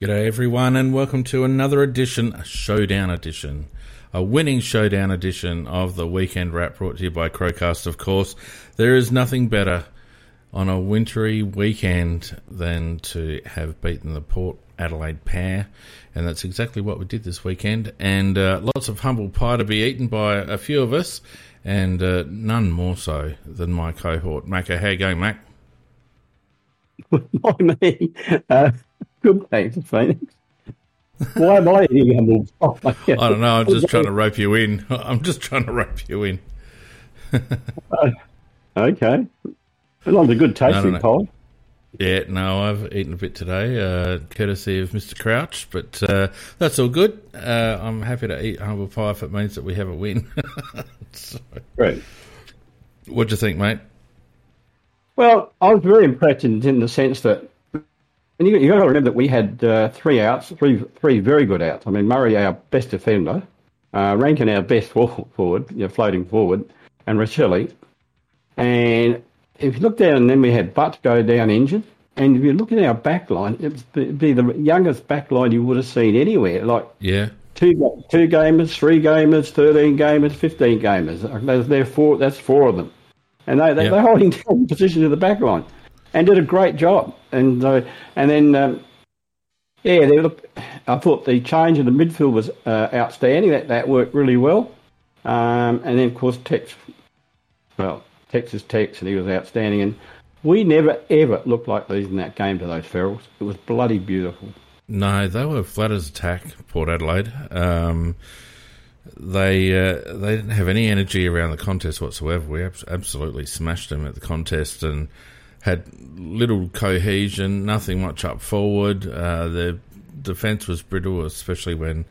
G'day everyone and welcome to another edition, a showdown edition, a winning showdown edition of the Weekend Wrap, brought to you by Crowcast, of course. There is nothing better on a wintry weekend than to have beaten the Port Adelaide pair, and that's exactly what we did this weekend, and lots of humble pie to be eaten by a few of us, and none more so than my cohort, Macca. How you going, Mac? Bye, me. Good, thanks, Phoenix. Why am I eating humble pie? I don't know. I'm just trying to rope you in. Okay. Not a good tasting pie. Yeah, no, I've eaten a bit today, courtesy of Mr. Crouch, but that's all good. I'm happy to eat humble pie if it means that we have a win. So, right. What do you think, mate? Well, I was very impressed in the sense that, and you've got to remember that we had three very good outs. I mean, Murray, our best defender, Rankin, our best forward, floating forward, and Rochelle. And if you look down, and then we had Butt go down injured. And if you look at our back line, it'd be the youngest back line you would have seen anywhere. Two gamers, three gamers, 13 gamers, 15 gamers. That's four of them. And they're holding down the position of the back line. And did a great job, I thought the change in the midfield was outstanding. That worked really well, and then of course Tex is Tex, and he was outstanding. And we never ever looked like these in that game to those Ferals. It was bloody beautiful. No, they were flat as a tack, Port Adelaide. They didn't have any energy around the contest whatsoever. We absolutely smashed them at the contest and had little cohesion, nothing much up forward. The defence was brittle, especially when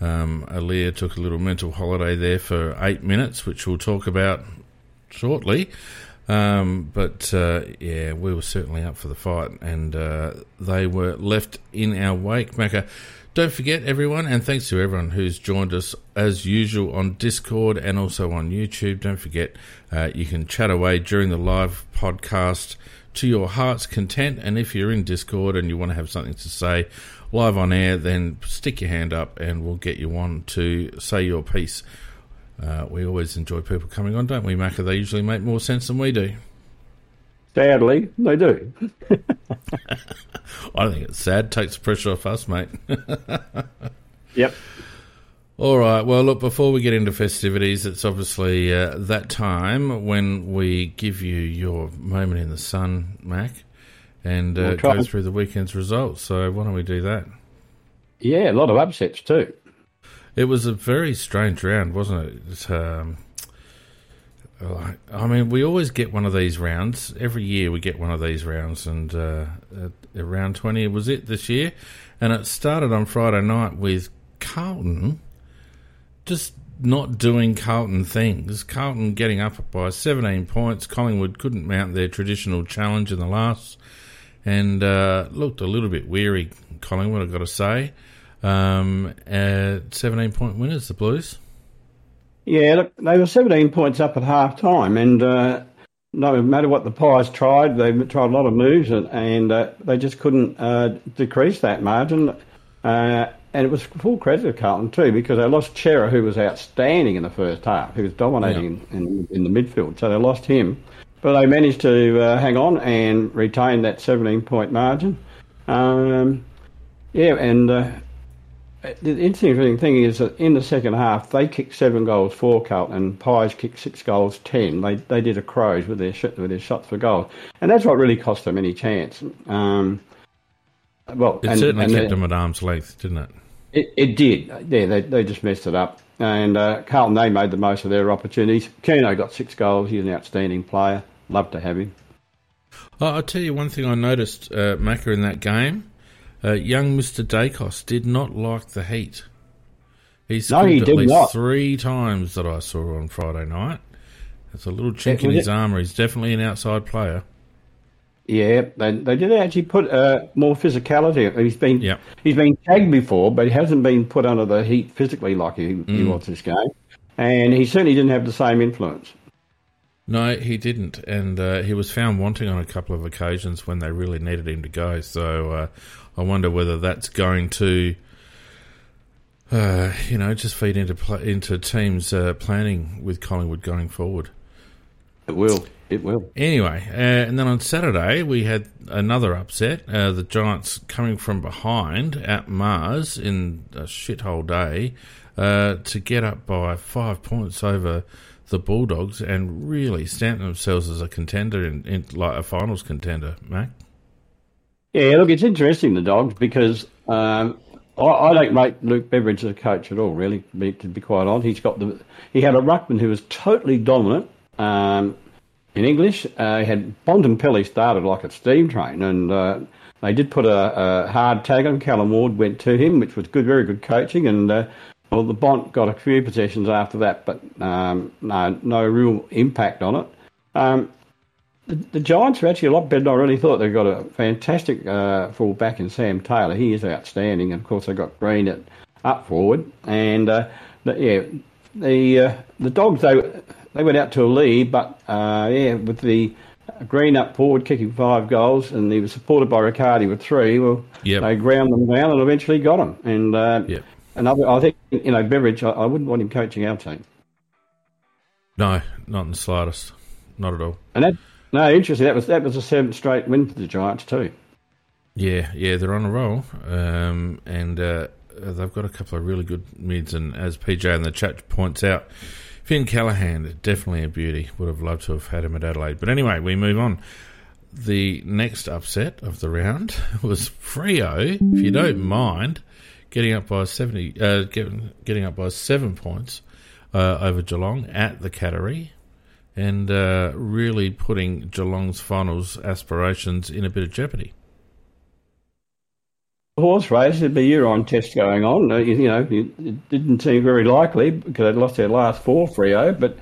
Aaliyah took a little mental holiday there for 8 minutes, which we'll talk about shortly. But we were certainly up for the fight, and they were left in our wake, Macca. Don't forget, everyone, and thanks to everyone who's joined us, as usual, on Discord and also on YouTube. Don't forget, you can chat away during the live podcast to your heart's content, and if you're in Discord and you want to have something to say live on air, then stick your hand up and we'll get you on to say your piece. We always enjoy people coming on, don't we, Macca? They usually make more sense than we do. Sadly, they do. I think it's sad. Takes the pressure off us, mate. Yep. All right. Well, look, before we get into festivities, it's obviously that time when we give you your moment in the sun, Mac, and go through the weekend's results. So why don't we do that? Yeah, a lot of upsets too. It was a very strange round, wasn't it? I mean, we always get one of these rounds. Every year we get one of these rounds, and round 20 was it this year. And it started on Friday night with Carlton just not doing Carlton things. Carlton getting up by 17 points. Collingwood couldn't mount their traditional challenge in the last, and looked a little bit weary, Collingwood, I've got to say. 17-point winners, the Blues. Yeah, look, they were 17 points up at half-time, and no matter what the Pies tried, they tried a lot of moves, and they just couldn't decrease that margin. And it was full credit to Carlton too, because they lost Chera, who was outstanding in the first half. He was dominating in the midfield, so they lost him. But they managed to hang on and retain that 17-point margin. The interesting thing is that in the second half, they kicked 7 goals for Carlton, and Pies kicked 6 goals, 10. They did a crows with their shots for goal. And that's what really cost them any chance. It certainly kept them at arm's length, didn't it? It did. Yeah, they just messed it up. And Carlton, they made the most of their opportunities. Keno got 6 goals. He's an outstanding player. Love to have him. I'll tell you one thing I noticed, Macca, in that game. Young Mr. Dacos did not like the heat. He scored at least 3 times that I saw on Friday night, It's a little chink in his armour. He's definitely an outside player. Yeah, they did actually put more physicality. He's been tagged before, but he hasn't been put under the heat physically like he was this game. And he certainly didn't have the same influence. No, he didn't. And he was found wanting on a couple of occasions when they really needed him to go. So I wonder whether that's going to, just feed into teams' planning with Collingwood going forward. It will. It will. Anyway, and then on Saturday, we had another upset. The Giants coming from behind at Mars in a shithole day to get up by 5 points over the Bulldogs and really stamp themselves as a contender, in like a finals contender, Mac. Yeah, look, it's interesting, the Dogs, because I don't rate Luke Beveridge as a coach at all, really, to be quite honest. He had a ruckman who was totally dominant. In English, he had Bontempelli started like a steam train, and they did put a hard tag on. Callum Ward went to him, which was good, very good coaching, and the Bont got a few possessions after that, but no real impact on it. The Giants are actually a lot better than I really thought. They've got a fantastic full-back in Sam Taylor. He is outstanding, and of course they've got Green up forward, and the Dogs, they went out to a lead, but with the Green up forward kicking 5 goals, and he was supported by Riccardi with 3. Well, They ground them down and eventually got him. And I think Beveridge, I wouldn't want him coaching our team. No, not in the slightest, not at all. And interesting. That was a 7th straight win for the Giants too. Yeah, they're on a roll, and they've got a couple of really good mids, and as PJ in the chat points out, Finn Callahan, definitely a beauty. Would have loved to have had him at Adelaide. But anyway, we move on. The next upset of the round was Freo, if you don't mind, getting up by 7 points over Geelong at the Cattery, and really putting Geelong's finals aspirations in a bit of jeopardy. Horse race, there'd be urine tests going on. It didn't seem very likely because they'd lost their last 4, Freo, but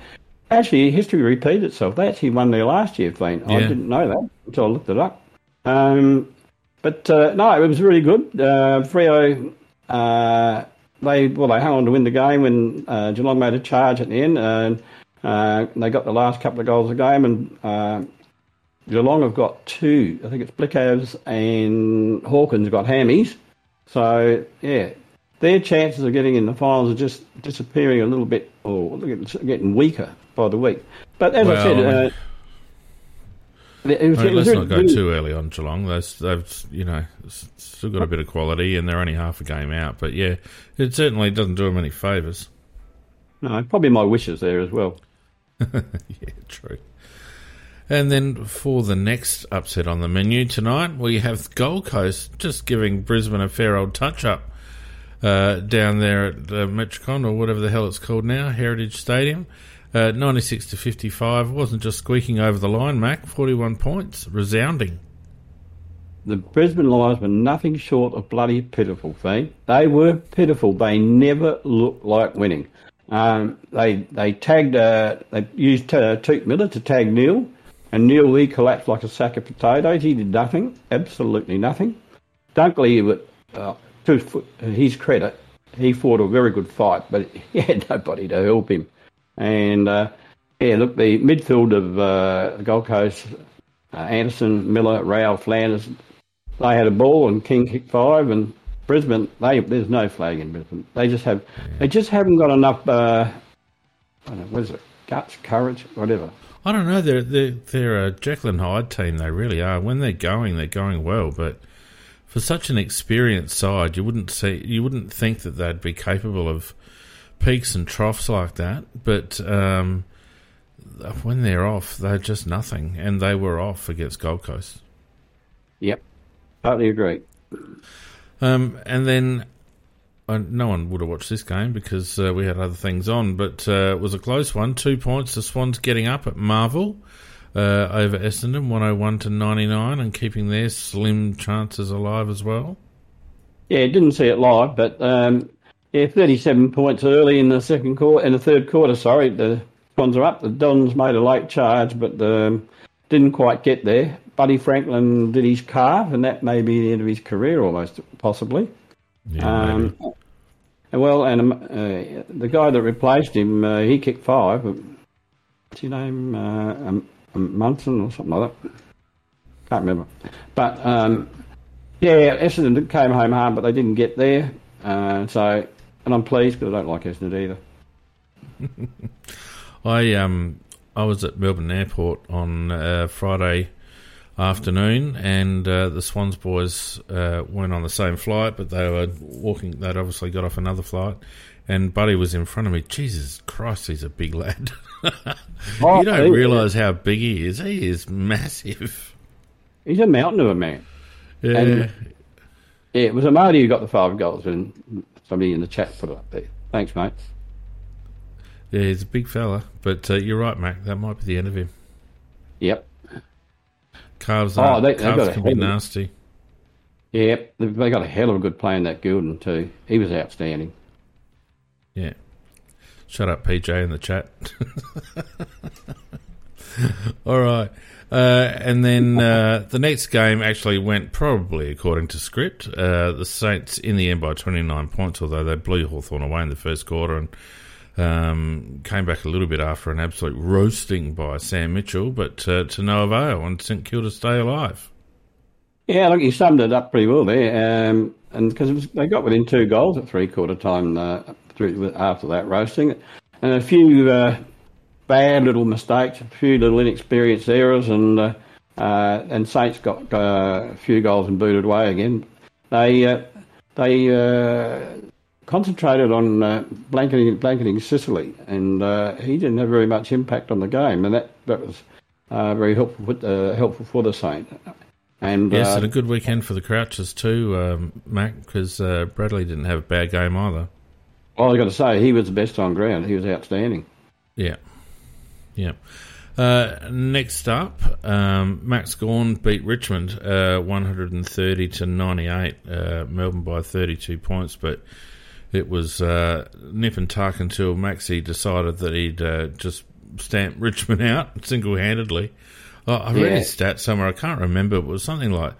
actually history repeated itself. They actually won their last year, Fane. Yeah. I didn't know that until I looked it up. But it was really good. Freo, they hung on to win the game when Geelong made a charge at the end, and they got the last couple of goals of the game, and Geelong have got 2. I think it's Blickovs and Hawkins got hammies. So, yeah, their chances of getting in the finals are just disappearing a little bit, or getting weaker by the week. But as I said... let's not go too early on Geelong. They've still got a bit of quality, and they're only half a game out. But, yeah, it certainly doesn't do them any favours. No, probably my wishes there as well. Yeah, true. And then for the next upset on the menu tonight, we have Gold Coast just giving Brisbane a fair old touch-up down there at Metricon, or whatever the hell it's called now, Heritage Stadium. 96-55, wasn't just squeaking over the line, Mac, 41 points, resounding. The Brisbane Lions were nothing short of bloody pitiful, Fane. They were pitiful. They never looked like winning. They used Toot Miller to tag Neil. And Neil Lee collapsed like a sack of potatoes. He did nothing, absolutely nothing. Dunkley, to his credit, he fought a very good fight, but he had nobody to help him. And, the midfield of Gold Coast, Anderson, Miller, Rao, Flanders, they had a ball, and King kicked 5, and Brisbane, there's no flag in Brisbane. They just haven't got enough, guts, courage, whatever. I don't know. They're a Jekyll and Hyde team. They really are. When they're going well. But for such an experienced side, you wouldn't think that they'd be capable of peaks and troughs like that. But when they're off, they're just nothing. And they were off against Gold Coast. Yep, totally agree. And then no one would have watched this game because we had other things on, but it was a close one. 2 points, the Swans getting up at Marvel over Essendon, 101-99, and keeping their slim chances alive as well. Yeah, didn't see it live, but 37 points early in the third quarter. ones are up. The Dons made a late charge, but didn't quite get there. Buddy Franklin did his carve, and that may be the end of his career almost, possibly. Yeah, maybe. Well, and the guy that replaced him, he kicked five. What's his name? Munson or something like that. Can't remember. But, yeah, Essendon came home hard, but they didn't get there. And I'm pleased because I don't like Essendon either. I was at Melbourne Airport on Friday afternoon, and the Swans boys weren't on the same flight, but they were walking. They'd obviously got off another flight, and Buddy was in front of me. Jesus Christ, he's a big lad. You don't realise how big he is. He is massive. He's a mountain of a man. Yeah. And, yeah, it was Amadi who got the 5 goals, and somebody in the chat put it up there. Thanks, mate. Yeah, he's a big fella, but you're right, Mac. That might be the end of him. Yep. Calves can be nasty. Yep, they got a hell of a good play in that Goulden too. He was outstanding. Yeah. Shut up, PJ, in the chat. All right. And then the next game actually went probably according to script. The Saints in the end by 29 points, although they blew Hawthorn away in the first quarter and came back a little bit after an absolute roasting by Sam Mitchell, but to no avail, and St Kilda stay alive. Yeah, look, you summed it up pretty well there, and because they got within 2 goals at three-quarter time after that roasting, and a few bad little mistakes, a few little inexperienced errors, and Saints got a few goals and booted away again. They concentrated on blanketing Sicily, and he didn't have very much impact on the game, and that was very helpful for the Saints. And yes, and a good weekend for the Crouchers too, Mac, because Bradley didn't have a bad game either. Well, I've got to say, he was the best on ground. He was outstanding. Yeah. Next up, Max Gawn beat Richmond 130-98, Melbourne by 32 points, but it was nip and tuck until Maxie decided that he'd just stamp Richmond out single-handedly. I read his stats somewhere. I can't remember. It was something like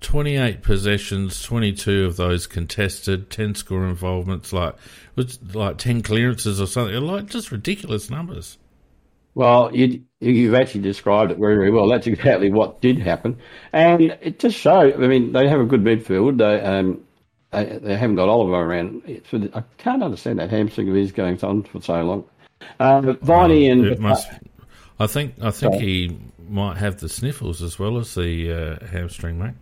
28 possessions, 22 of those contested, 10 score involvements, it was like 10 clearances or something. Just ridiculous numbers. Well, you've actually described it very, very well. That's exactly what did happen. And it just showed, I mean, they have a good midfield. They haven't got Oliver around. I can't understand that hamstring of his going on for so long. Viney and... I think he might have the sniffles as well as the hamstring, mate.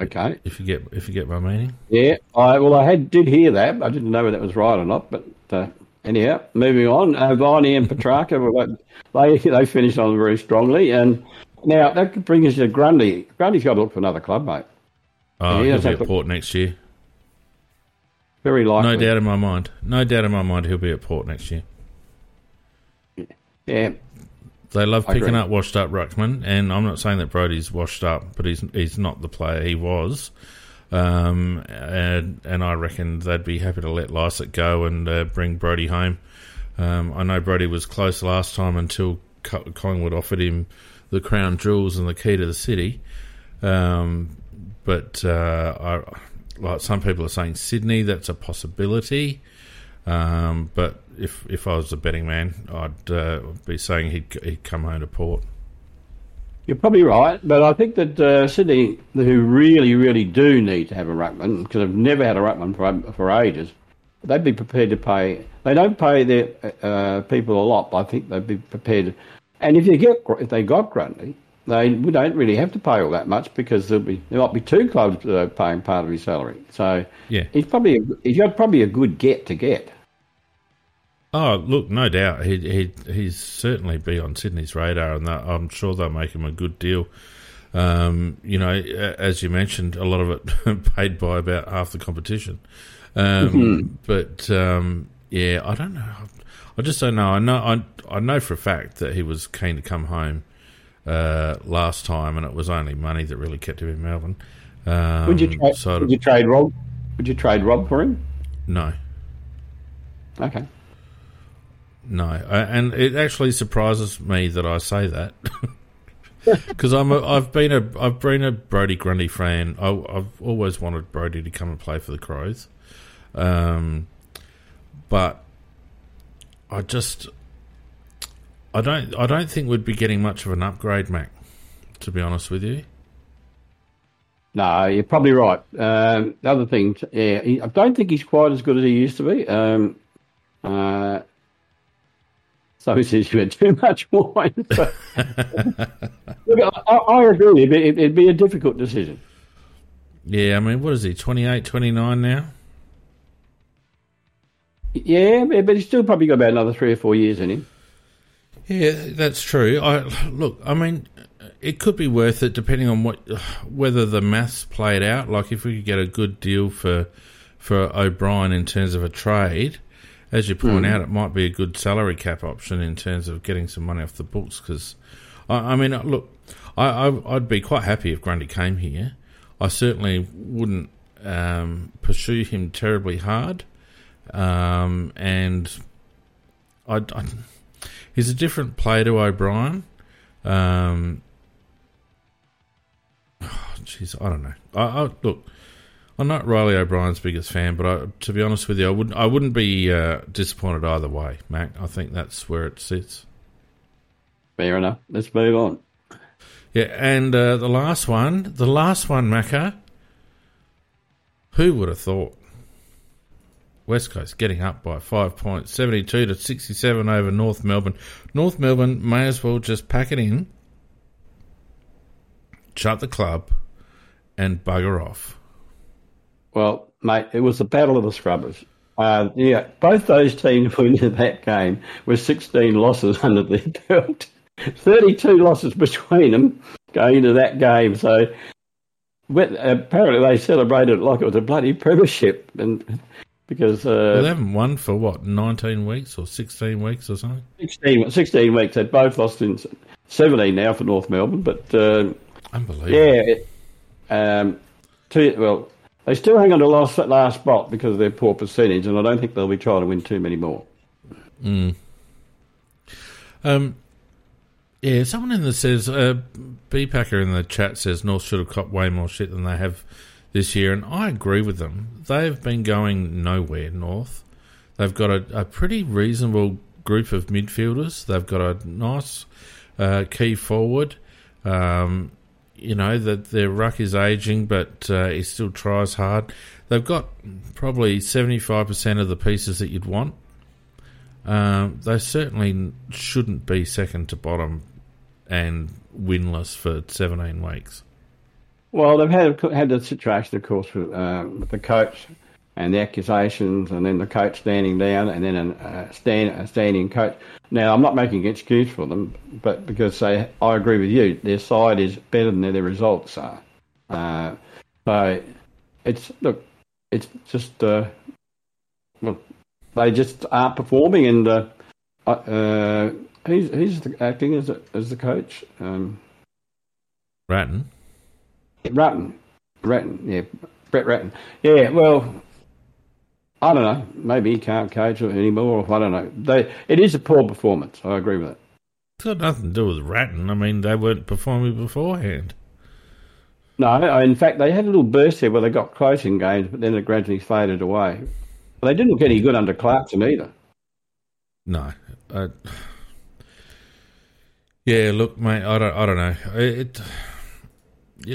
Okay. If you get my meaning. Yeah. I did hear that. I didn't know whether that was right or not, but... anyhow, moving on, Viney and Petrarca, they finished on very strongly. And now that could bring us to Grundy. Grundy's got to look for another club, mate. Oh, he'll be at Port next year. Very likely. No doubt in my mind he'll be at Port next year. Yeah. They love picking up washed up ruckman, and I'm not saying that Brodie's washed up, but he's not the player he was. And I reckon they'd be happy to let Lycett go and bring Brodie home. I know Brodie was close last time until Collingwood offered him the crown jewels and the key to the city. But some people are saying Sydney, that's a possibility. But if I was a betting man, I'd be saying he'd come home to Port. You're probably right, but I think that Sydney, who really, really do need to have a ruckman, because they've never had a ruckman for ages, they'd be prepared to pay. They don't pay their people a lot, but I think they'd be prepared. And if they got Grundy, we don't really have to pay all that much, because there might be 2 clubs paying part of his salary. So yeah, he's probably a good get to get. Oh, look, no doubt. He's certainly be on Sydney's radar, and I'm sure they'll make him a good deal. As you mentioned, a lot of it paid by about half the competition. But, yeah, I don't know. I just don't know. I know for a fact that he was keen to come home last time, and it was only money that really kept him in Melbourne. Would you trade Rob for him? No. Okay. No, and it actually surprises me that I say that because I've been a Brodie Grundy fan. I've always wanted Brodie to come and play for the Crows, but I don't think we'd be getting much of an upgrade, Mac. To be honest with you. No, you're probably right. The other thing, I don't think he's quite as good as he used to be. So he says you had too much wine. So. Look, I agree. It'd be a difficult decision. Yeah, I mean, what is he, 28, 29 now? Yeah, but he's still probably got about another 3 or 4 years in him. Yeah, that's true. I mean... It could be worth it, depending on whether the maths played out. Like if we could get a good deal for O'Brien in terms of a trade, as you point out, it might be a good salary cap option in terms of getting some money off the books. Because I mean, look, I'd be quite happy if Grundy came here. I certainly wouldn't pursue him terribly hard, and he's a different player to O'Brien. I don't know. Look, I'm not Riley O'Brien's biggest fan, but to be honest with you, I wouldn't be disappointed either way, Mac. I think that's where it sits. Fair enough. Let's move on. Yeah, and the last one, Macca. Who would have thought? West Coast getting up by 5 points, 72-67 over North Melbourne. North Melbourne may as well just pack it in, shut the club, and bugger off. Well, mate, it was the battle of the scrubbers. Yeah, both those teams winning that game with 16 losses under their belt, 32 losses between them going into that game. So apparently they celebrated it like it was a bloody premiership, and because they haven't won for what, 19 weeks or 16 weeks or something. 16 weeks. They both lost in 17 now for North Melbourne, but. Unbelievable. Yeah. They still hang on to last spot because of their poor percentage, and I don't think they'll be trying to win too many more. Mm. Yeah, someone in there says, B Packer in the chat says North should have copped way more shit than they have this year, and I agree with them. They've been going nowhere, North. They've got a pretty reasonable group of midfielders. They've got a nice key forward. You know, that their ruck is ageing, but he still tries hard. They've got probably 75% of the pieces that you'd want. They certainly shouldn't be second to bottom and winless for 17 weeks. Well, they've had the situation, of course, with the coach and the accusations, and then the coach standing down, and then a standing coach. Now, I'm not making an excuse for them, but because I agree with you, their side is better than their results are. So it's just they just aren't performing. And he's acting as the coach. Ratton, yeah. Brett Ratton. Yeah, well, I don't know. Maybe he can't coach anymore. I don't know. It is a poor performance. I agree with it. It's got nothing to do with Ratton. I mean, they weren't performing beforehand. No, in fact, they had a little burst there where they got close in games, but then it gradually faded away. But they didn't look any good under Clarkson either. No. Yeah, look, mate, I don't know.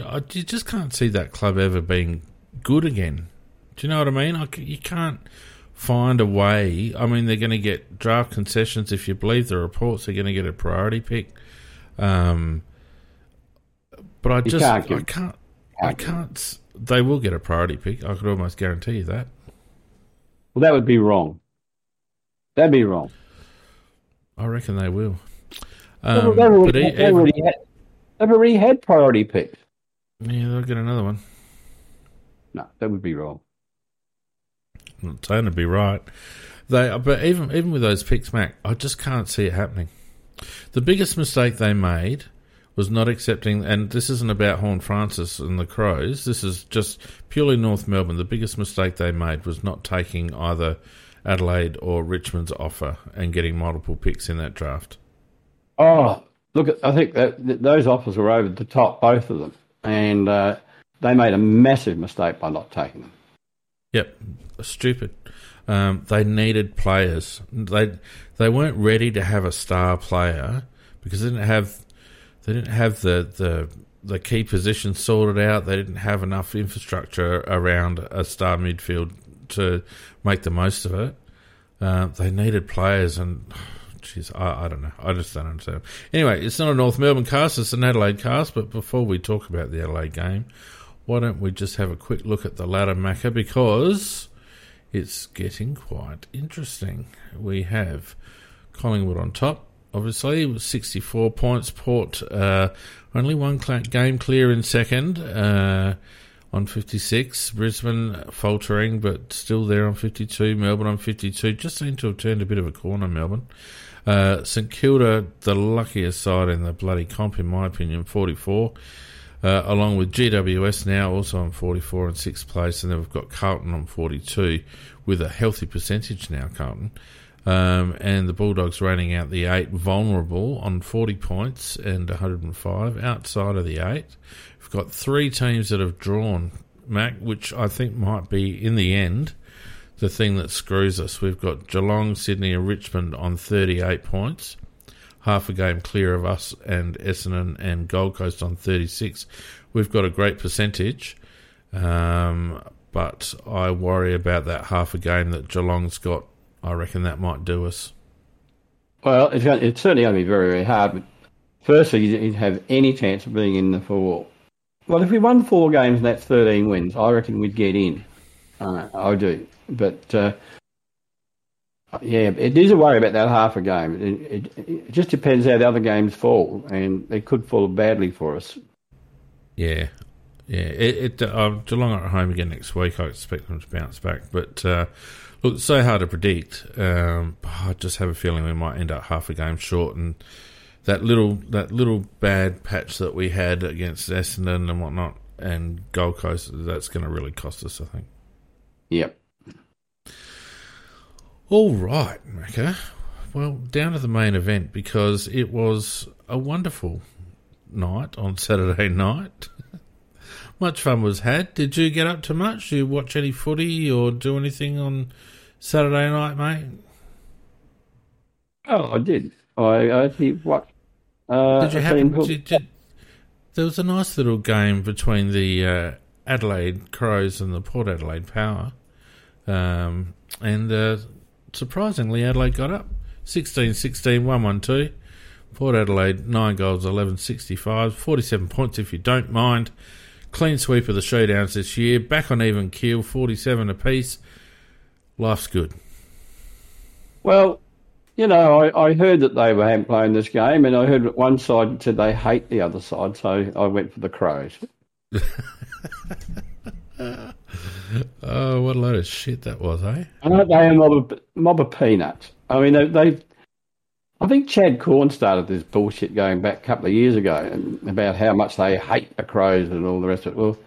You just can't see that club ever being good again. Do you know what I mean? You can't find a way. I mean, they're going to get draft concessions. If you believe the reports, they're going to get a priority pick. But I can't. They will get a priority pick. I could almost guarantee you that. Well, that would be wrong. That'd be wrong. I reckon they will. They've already had priority picks. Yeah, they'll get another one. No, that would be wrong. I'm not saying it'd be right. But even with those picks, Mac, I just can't see it happening. The biggest mistake they made was not accepting, and this isn't about Horne Francis and the Crows, this is just purely North Melbourne. The biggest mistake they made was not taking either Adelaide or Richmond's offer and getting multiple picks in that draft? Oh, look, I think that those offers were over the top, both of them, and they made a massive mistake by not taking them. Yep, stupid. They needed players. They weren't ready to have a star player because they didn't have the key positions sorted out. They didn't have enough infrastructure around a star midfield to make the most of it. They needed players, and geez, I don't know. I just don't understand. Anyway, it's not a North Melbourne cast, it's an Adelaide cast. But before we talk about the Adelaide game, why don't we just have a quick look at the ladder, Macca, because it's getting quite interesting. We have Collingwood on top, obviously, with 64 points. Port only one game clear in second on 56. Brisbane faltering, but still there on 52. Melbourne on 52. Just seem to have turned a bit of a corner, Melbourne. St Kilda, the luckiest side in the bloody comp, in my opinion, 44. Along with GWS now also on 44 and 6th place. And then we've got Carlton on 42 with a healthy percentage now, Carlton. And the Bulldogs reigning out the 8, vulnerable on 40 points and 105 outside of the 8. We've got three teams that have drawn, Mac, which I think might be, in the end, the thing that screws us. We've got Geelong, Sydney and Richmond on 38 points, half a game clear of us, and Essendon and Gold Coast on 36. We've got a great percentage, but I worry about that half a game that Geelong's got. I reckon that might do us. Well, it's certainly going to be very, very hard. But firstly, you'd have any chance of being in the four. Well, if we won 4 games and that's 13 wins, I reckon we'd get in. I do. But... yeah, it is a worry about that half a game. It just depends how the other games fall, and they could fall badly for us. Yeah. Geelong are at home again next week. I expect them to bounce back. But, look, it's so hard to predict. I just have a feeling we might end up half a game short, and that little bad patch that we had against Essendon and whatnot and Gold Coast, that's going to really cost us, I think. Yep. All right, Macca. Well, down to the main event, because it was a wonderful night on Saturday night. Much fun was had. Did you get up to much? Did you watch any footy or do anything on Saturday night, mate? Oh, I did. I actually watched. There was a nice little game between the Adelaide Crows and the Port Adelaide Power. Surprisingly, Adelaide got up 16-16, 1-1-2. Port Adelaide, 9 goals, 11-65, 47 points if you don't mind. Clean sweep of the showdowns this year. Back on even keel, 47 apiece. Life's good. Well, you know, I heard that they were playing this game, and I heard that one side said they hate the other side, so I went for the Crows. Oh, what a load of shit that was, eh? I know they are a mob of peanuts. I mean, I think Chad Corn started this bullshit going back a couple of years ago about how much they hate the Crows and all the rest of it. Well,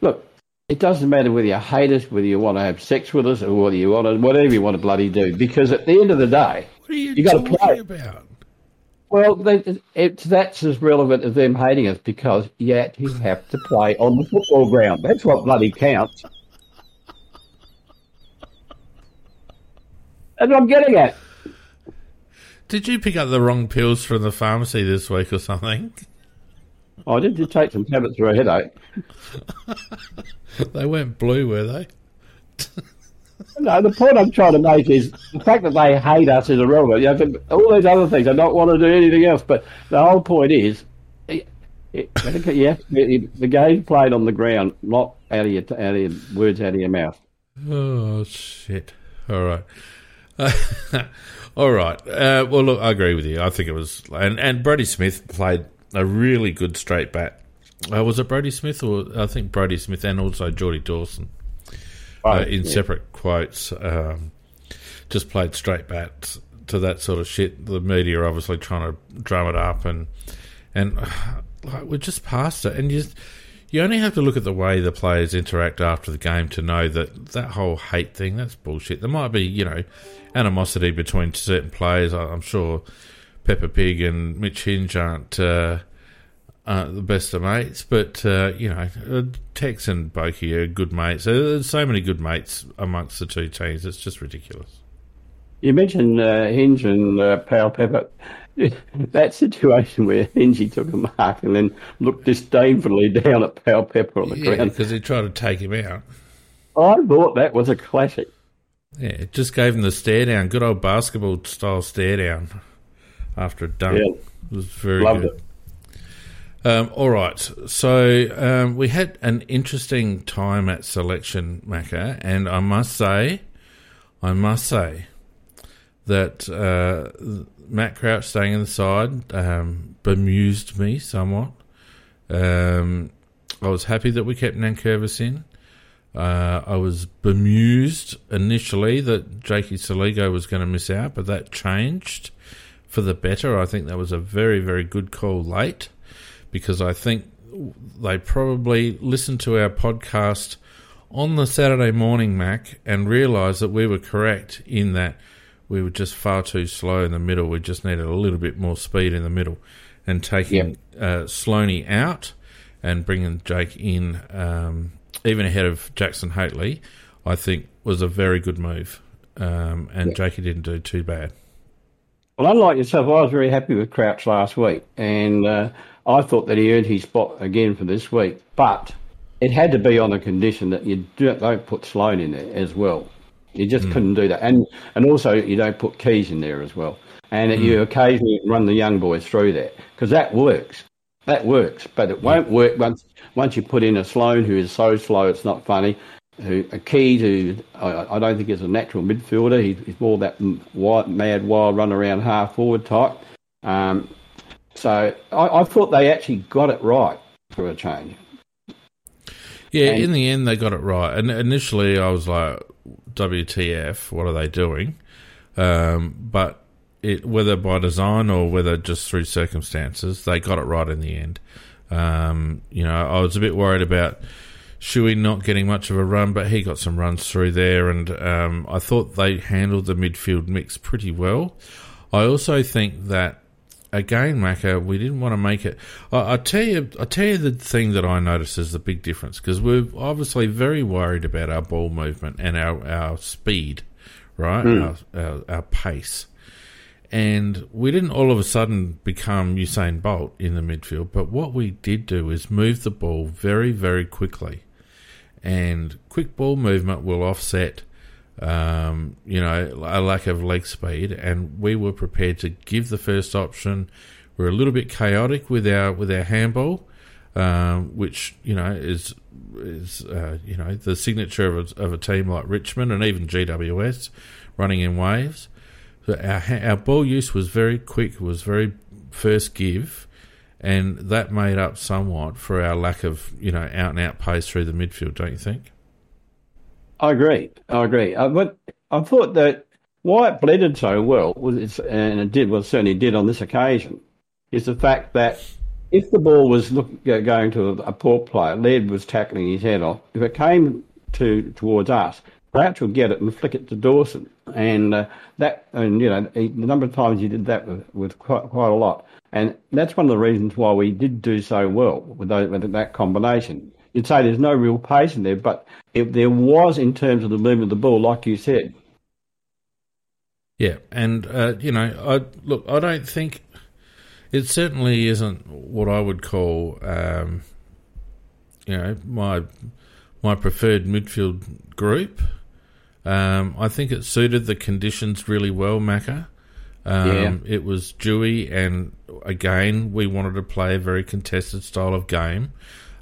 look, it doesn't matter whether you hate us, whether you want to have sex with us, or whether you want to, whatever you want to bloody do, because at the end of the day, you got to play about. Well, that's as relevant as them hating us, because yet you have to play on the football ground. That's what bloody counts. That's what I'm getting at. Did you pick up the wrong pills from the pharmacy this week or something? I did take some tablets for a headache. They weren't blue, were they? No, the point I'm trying to make is the fact that they hate us is irrelevant. You know, all these other things, I don't want to do anything else. But the whole point is, the game's played on the ground, not out of your words out of your mouth. Oh, shit. All right. All right. Well, look, I agree with you. I think it was... And Brodie Smith played a really good straight bat. Was it Brodie Smith? Or I think Brodie Smith and also Geordie Dawson. Separate quotes, just played straight bat to that sort of shit. The media are obviously trying to drum it up, and like, we're just past it. And you You only have to look at the way the players interact after the game to know that that whole hate thing, that's bullshit. There might be, you know, animosity between certain players. I'm sure Peppa Pig and Mitch Hinge aren't the best of mates, but, you know, Tex and Boki are good mates. There's so many good mates amongst the two teams. It's just ridiculous. You mentioned Hinge and Pal Pepper. That situation where Hingy took a mark and then looked disdainfully down at Pal Pepper on the ground. Yeah, because he tried to take him out. I thought that was a classic. Yeah, it just gave him the stare down. Good old basketball-style stare down after a dunk. Yeah. It was very Loved good. It. All right, so we had an interesting time at selection, Macca, and I must say, that Matt Crouch staying inside bemused me somewhat. I was happy that we kept Nankervis in. I was bemused initially that Jakey Soligo was going to miss out, but that changed for the better. I think that was a very, very good call late, because I think they probably listened to our podcast on the Saturday morning, Mac, and realised that we were correct in that we were just far too slow in the middle. We just needed a little bit more speed in the middle. And taking Sloaney out and bringing Jake in, even ahead of Jackson Hateley, I think was a very good move. And Jakey didn't do too bad. Well, unlike yourself, I was very happy with Crouch last week. And I thought that he earned his spot again for this week. But it had to be on the condition that you don't put Sloane in there as well. You just couldn't do that. And also, you don't put Keys in there as well. And you occasionally run the young boys through there, because that works. That works. But it won't work once you put in a Sloane who is so slow it's not funny, a Keys who I don't think is a natural midfielder. He's more that wild run-around half-forward type. So I thought they actually got it right for a change. Yeah, and in the end, they got it right. And initially, I was like, WTF, what are they doing? But whether by design or whether just through circumstances, they got it right in the end. You know, I was a bit worried about Shuey not getting much of a run, but he got some runs through there, and I thought they handled the midfield mix pretty well. I also think that, again, Macca, we didn't want to make it. I tell you the thing that I notice is the big difference, because we're obviously very worried about our ball movement and our speed, right? Our pace. And we didn't all of a sudden become Usain Bolt in the midfield, but what we did do is move the ball very, very quickly. And quick ball movement will offset a lack of leg speed, and we were prepared to give the first option. We're a little bit chaotic with our handball, which, you know, is you know, the signature of a team like Richmond and even GWS, running in waves. So our ball use was very quick, was very first give, and that made up somewhat for our lack of, you know, out and out pace through the midfield. Don't you think? I agree. But I thought that why it blended so well, certainly did on this occasion, is the fact that if the ball was going to a poor player, Laird was tackling his head off, if it came towards us, Crouch would get it and flick it to Dawson. And the number of times he did that was quite a lot. And that's one of the reasons why we did do so well with that combination. You'd say there's no real pace in there, but if there was in terms of the movement of the ball, like you said. Yeah, and, you know, I don't think... It certainly isn't what I would call, you know, my preferred midfield group. I think it suited the conditions really well, Macca. It was dewy, and, again, we wanted to play a very contested style of game.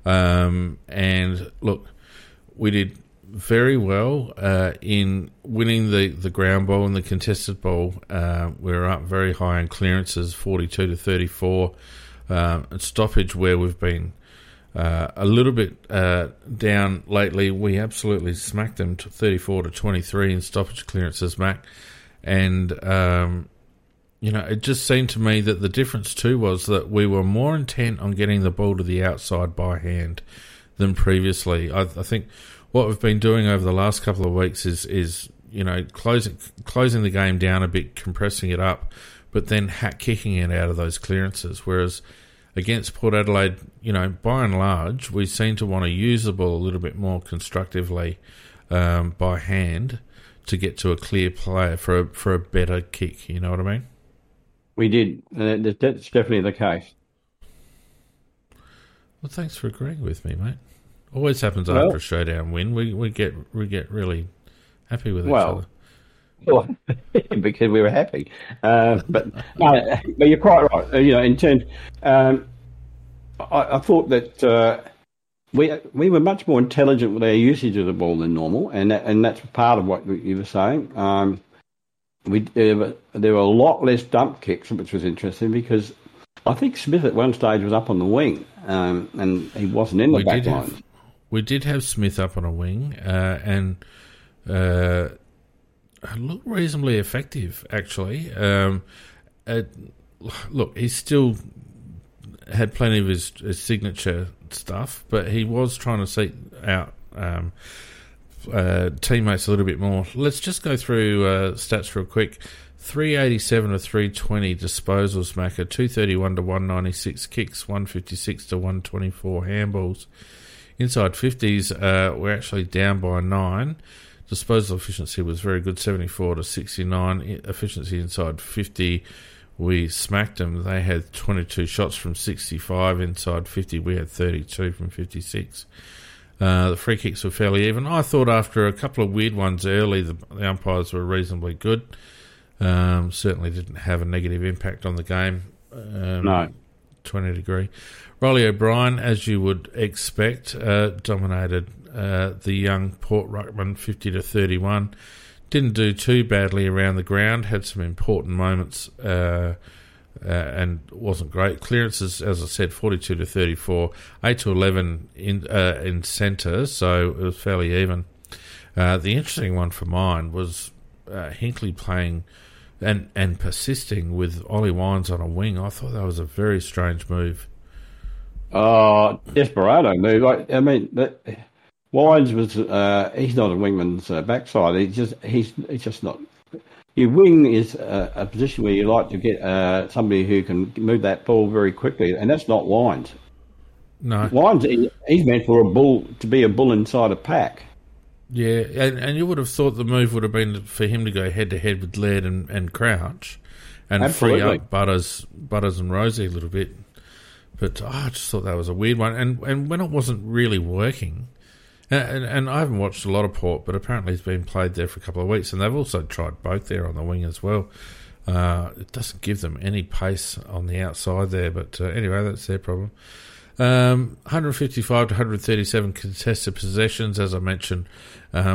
And look, we did very well in winning the ground ball and the contested ball. We were up very high in clearances, 42 to 34. Stoppage where we've been a little bit down lately. We absolutely smacked them to 34 to 23 in stoppage clearances, Mac. And, you know, it just seemed to me that the difference too was that we were more intent on getting the ball to the outside by hand than previously. I think what we've been doing over the last couple of weeks is closing the game down a bit, compressing it up, but then kicking it out of those clearances. Whereas against Port Adelaide, by and large, we seem to want to use the ball a little bit more constructively by hand to get to a clear player for a better kick. You know what I mean? We did. That's definitely the case. Well, thanks for agreeing with me, mate. Always happens after a showdown win. We get really happy with each other. Well, because we were happy. But you're quite right. In terms, I thought that we were much more intelligent with our usage of the ball than normal, and that's part of what you were saying. There were a lot less dump kicks, which was interesting because I think Smith at one stage was up on the wing, and he wasn't in the back line. We did have Smith up on a wing, and looked reasonably effective, actually. Look, he still had plenty of his signature stuff, but he was trying to seek out teammates a little bit more. Let's just go through stats real quick. 387 to 320 disposals, Macca, 231 to 196 kicks, 156 to 124 handballs. Inside 50s, we're actually down by 9. Disposal efficiency was very good, 74 to 69. Efficiency inside 50, we smacked them. They had 22 shots from 65. Inside 50, we had 32 from 56. The free kicks were fairly even. I thought after a couple of weird ones early, the umpires were reasonably good. Certainly didn't have a negative impact on the game. No. 20-degree. Rolly O'Brien, as you would expect, dominated the young Port Ruckman 50 to 31. Didn't do too badly around the ground. Had some important moments and wasn't great. Clearances, as I said, 42 to 34. 8 to 11 in centre, so it was fairly even. The interesting one for mine was Hinkley playing and persisting with Ollie Wines on a wing. I thought that was a very strange move. Desperado move. Wines was he's not a wingman's backside. He's just not. Your wing is a position where you like to get somebody who can move that ball very quickly, and that's not Wines. No, Wines he's meant for to be a bull inside a pack. Yeah, and you would have thought the move would have been for him to go head-to-head with Laird and Crouch and free up Butters and Rosie a little bit. But I just thought that was a weird one. And when it wasn't really working, and I haven't watched a lot of Port, but apparently it's been played there for a couple of weeks, and they've also tried both there on the wing as well. It doesn't give them any pace on the outside there, but anyway, that's their problem. 155 to 137 contested possessions. As I mentioned,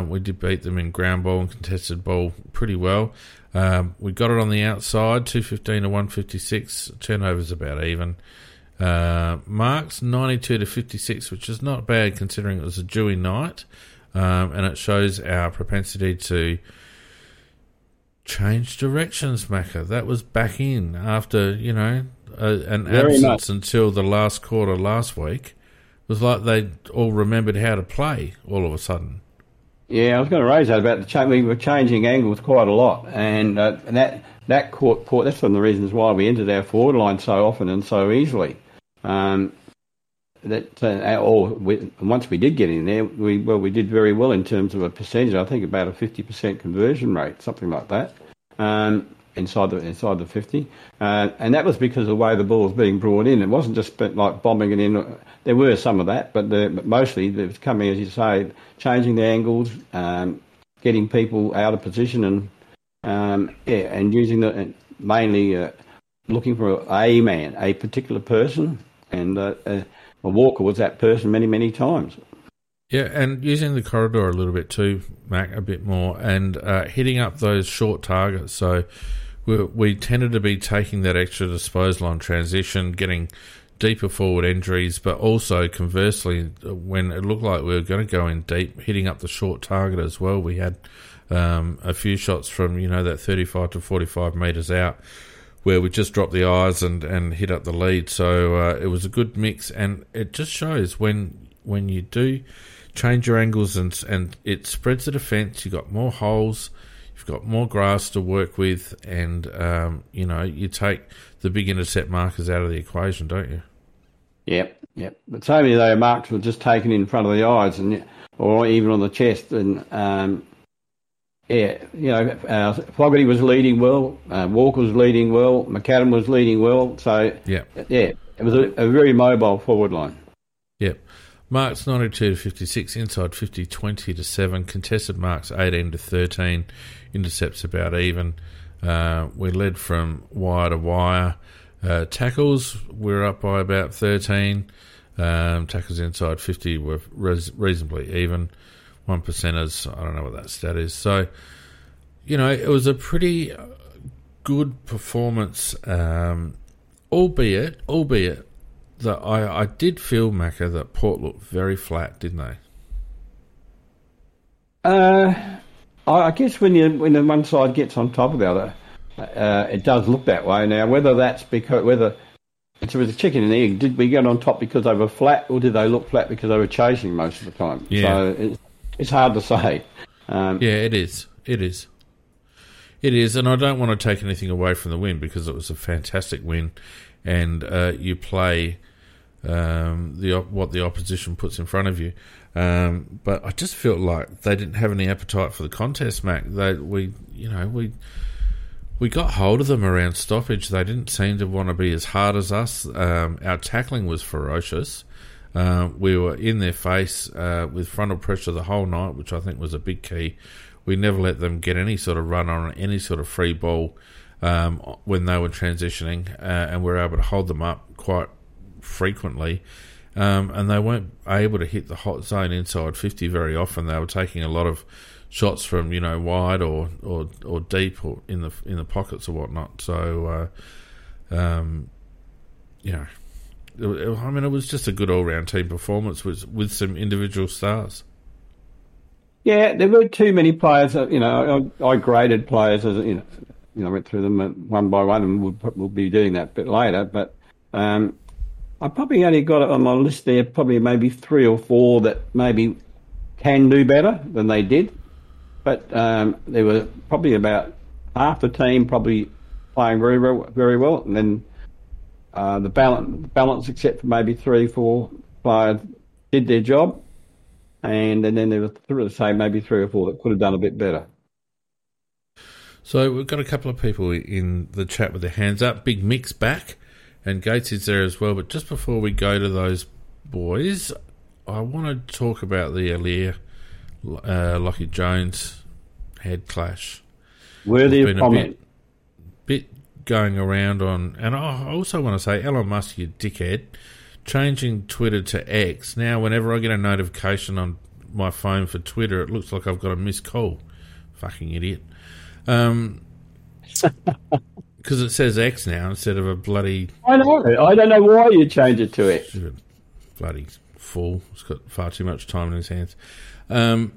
we did beat them in ground ball and contested ball pretty well. We got it on the outside, 215 to 156. Turnovers about even. Marks, 92 to 56, which is not bad considering it was a dewy night. And it shows our propensity to change directions, Macca. That was back in after, an absence until the last quarter last week. It was like they all remembered how to play all of a sudden. Yeah, I was going to raise that about the change. We were changing angles quite a lot, and that Port, that's one of the reasons why we entered our forward line so often and so easily. Once we did get in there, we did very well in terms of a percentage. I think about a 50% conversion rate, something like that. Inside the 50, and that was because of the way the ball was being brought in. It wasn't just like bombing it in. There were some of that, but mostly it was coming, as you say, changing the angles, getting people out of position, and using mainly looking for a man, a particular person, and Walker was that person many times. Yeah, and using the corridor a little bit too, Mac, a bit more, and hitting up those short targets. So we tended to be taking that extra disposal on transition, getting deeper forward entries, but also conversely, when it looked like we were going to go in deep, hitting up the short target as well. We had a few shots from, that 35 to 45 metres out, where we just dropped the eyes and hit up the lead. So it was a good mix, and it just shows when when you do change your angles and it spreads the defence, you've got more holes, you've got more grass to work with, and you take the big intercept markers out of the equation, don't you? Yep. But so many of those marks were just taken in front of the eyes or even on the chest. And, Fogarty was leading well, Walker was leading well, McAdam was leading well. So, it was a very mobile forward line. Yep. Marks 92 to 56, inside 50, 20 to 7, contested marks 18 to 13, intercepts about even. We led from wire to wire. Tackles, we're up by about 13. Tackles inside 50 were reasonably even. 1%ers, I don't know what that stat is. So, it was a pretty good performance, albeit that I did feel, Macca, that Port looked very flat, didn't they? I guess when one side gets on top of the other, it does look that way. Now, whether that's because whether it was a chicken and egg, did we get on top because they were flat, or did they look flat because they were chasing most of the time? Yeah. So it's hard to say. It is, and I don't want to take anything away from the win because it was a fantastic win. And you play what the opposition puts in front of you. But I just felt like they didn't have any appetite for the contest, Mac. We got hold of them around stoppage. They didn't seem to want to be as hard as us. Our tackling was ferocious. We were in their face with frontal pressure the whole night, which I think was a big key. We never let them get any sort of run on any sort of free ball. When they were transitioning, and we were able to hold them up quite frequently, and they weren't able to hit the hot zone inside 50 very often. They were taking a lot of shots from wide or deep or in the pockets or whatnot. So, it was just a good all round team performance with some individual stars. Yeah, there were too many players. I graded players as. I went through them one by one, and we'll be doing that a bit later. But I probably only got on my list there probably maybe three or four that maybe can do better than they did. But there were probably about half the team probably playing very, very well, and then the balance except for maybe three, four players did their job, and then there were say maybe three or four that could have done a bit better. So we've got a couple of people in the chat with their hands up. Big Mick's back, and Gates is there as well. But just before we go to those boys, I want to talk about the Alier, Lachie Jones head clash. Worthy of comment. Bit going around on, and I also want to say, Elon Musk, you dickhead, changing Twitter to X. Now, whenever I get a notification on my phone for Twitter, it looks like I've got a missed call. Fucking idiot. Because it says X now instead of a bloody. I know. I don't know why you change it to X. Bloody fool. He's got far too much time in his hands. So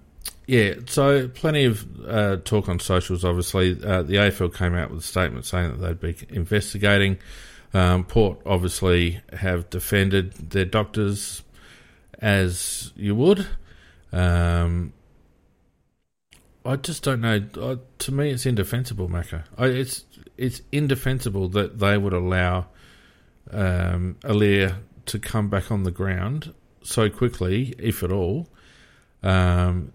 plenty of talk on socials. Obviously, the AFL came out with a statement saying that they'd be investigating. Port obviously have defended their doctors, as you would. I just don't know. To me, it's indefensible, Macca. It's indefensible that they would allow Alier to come back on the ground so quickly, if at all. So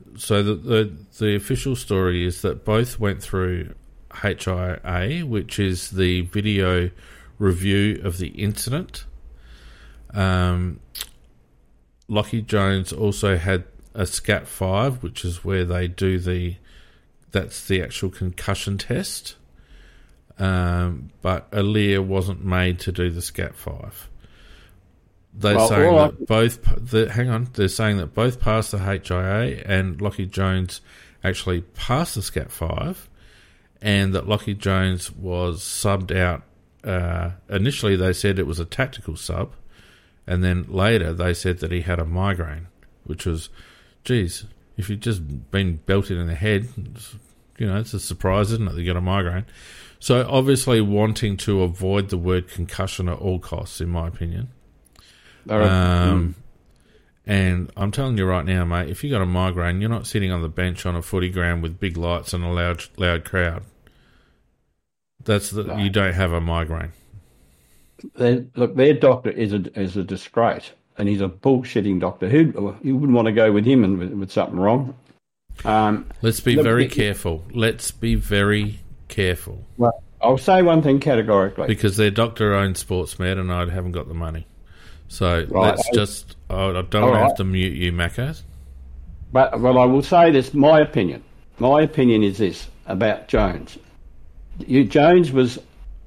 the official story is that both went through HIA, which is the video review of the incident. Lachie Jones also had a SCAT 5, which is where they do that's the actual concussion test. But Alier wasn't made to do the SCAT 5. They're saying that both passed the HIA, and Lachie Jones actually passed the SCAT 5, and that Lachie Jones was subbed out. Initially they said it was a tactical sub, and then later they said that he had a migraine, which was, geez, if you've just been belted in the head, it's a surprise, isn't it? You got a migraine. So obviously wanting to avoid the word concussion at all costs, in my opinion. And I'm telling you right now, mate, if you got a migraine, you're not sitting on the bench on a footy ground with big lights and a loud crowd. No. You don't have a migraine. Their doctor is a disgrace, and he's a bullshitting doctor. You wouldn't want to go with him and with something wrong. Let's be very careful. Let's be very careful. Well, I'll say one thing categorically. Because their doctor owns Sportsmed, and I haven't got the money. So right. Let's just... I don't want to have to mute you, Macca. But well, I will say this, my opinion. My opinion is this about Jones. Jones was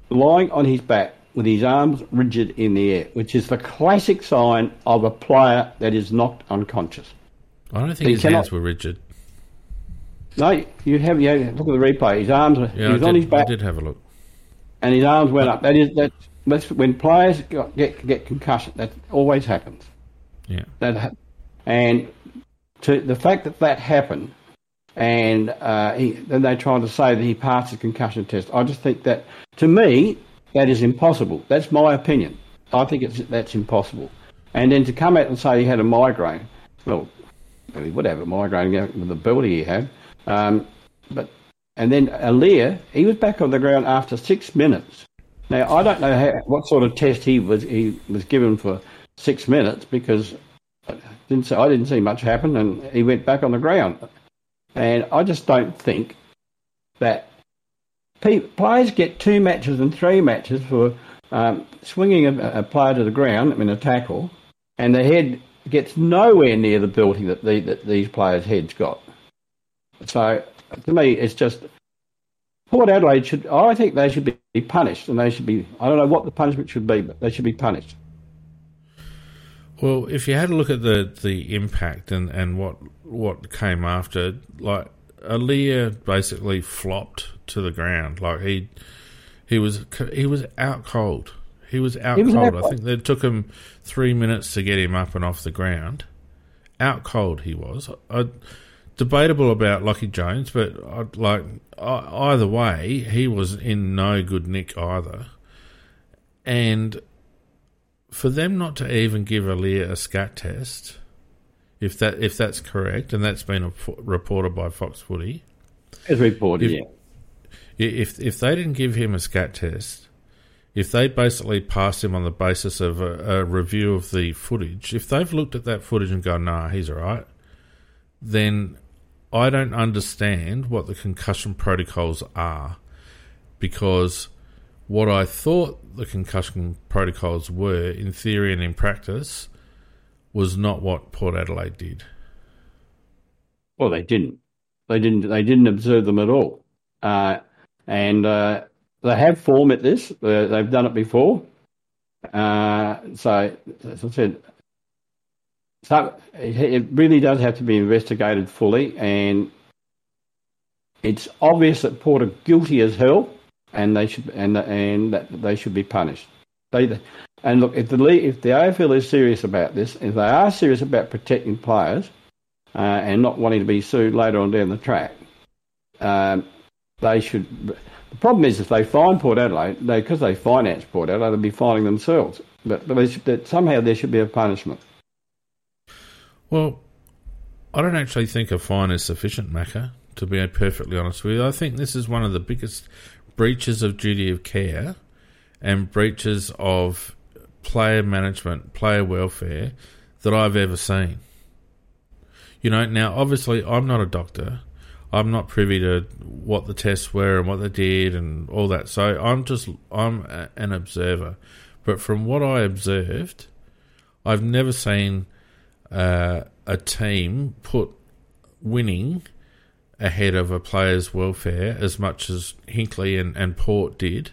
lying on his back with his arms rigid in the air, which is the classic sign of a player that is knocked unconscious. I don't think his hands were rigid. No, look at the replay. His arms were on his back. I did have a look. And his arms went up. That's when players get concussion. That always happens. Yeah. And to the fact that happened, and then they tried to say that he passed the concussion test. I just think that, to me, that is impossible. That's my opinion. I think that's impossible. And then to come out and say he had a migraine, well, he would have a migraine with the ability he had. And then Aliyah, he was back on the ground after 6 minutes. Now I don't know what sort of test he was given for 6 minutes, because I didn't see much happen, and he went back on the ground. And I just don't think that players get 2 matches and 3 matches for swinging a player to the ground in a tackle, and the head gets nowhere near the ability that these players' heads got. So to me, it's just Port Adelaide I think they should be punished, and I don't know what the punishment should be, but they should be punished. Well, if you had a look at the impact and what came after, like Aliyah basically flopped to the ground. Like he was out cold. He was out cold. I think it took him 3 minutes to get him up and off the ground. Out cold he was. Debatable about Lachie Jones, but either way, he was in no good nick either. And for them not to even give Aliyah a scat test, if that's correct, and that's been reported by Fox Footy, as reported, if they didn't give him a scat test, if they basically passed him on the basis of a review of the footage, if they've looked at that footage and gone, nah, he's all right, then I don't understand what the concussion protocols are, because what I thought the concussion protocols were, in theory and in practice, was not what Port Adelaide did. Well, they didn't. They didn't observe them at all. And they have form at this. They've done it before. So, as I said, it really does have to be investigated fully, and it's obvious that Port are guilty as hell, and they should be punished. If the AFL is serious about this, if they are serious about protecting players and not wanting to be sued later on down the track, they should. The problem is, if they fine Port Adelaide, because they finance Port Adelaide, they'll be fining themselves. But somehow there should be a punishment. Well, I don't actually think a fine is sufficient, Macca, to be perfectly honest with you. I think this is one of the biggest breaches of duty of care and breaches of player management, player welfare that I've ever seen. You know, now, obviously, I'm not a doctor. I'm not privy to what the tests were and what they did and all that. So I'm an observer. But from what I observed, I've never seen a team put winning ahead of a player's welfare as much as Hinkley and Port did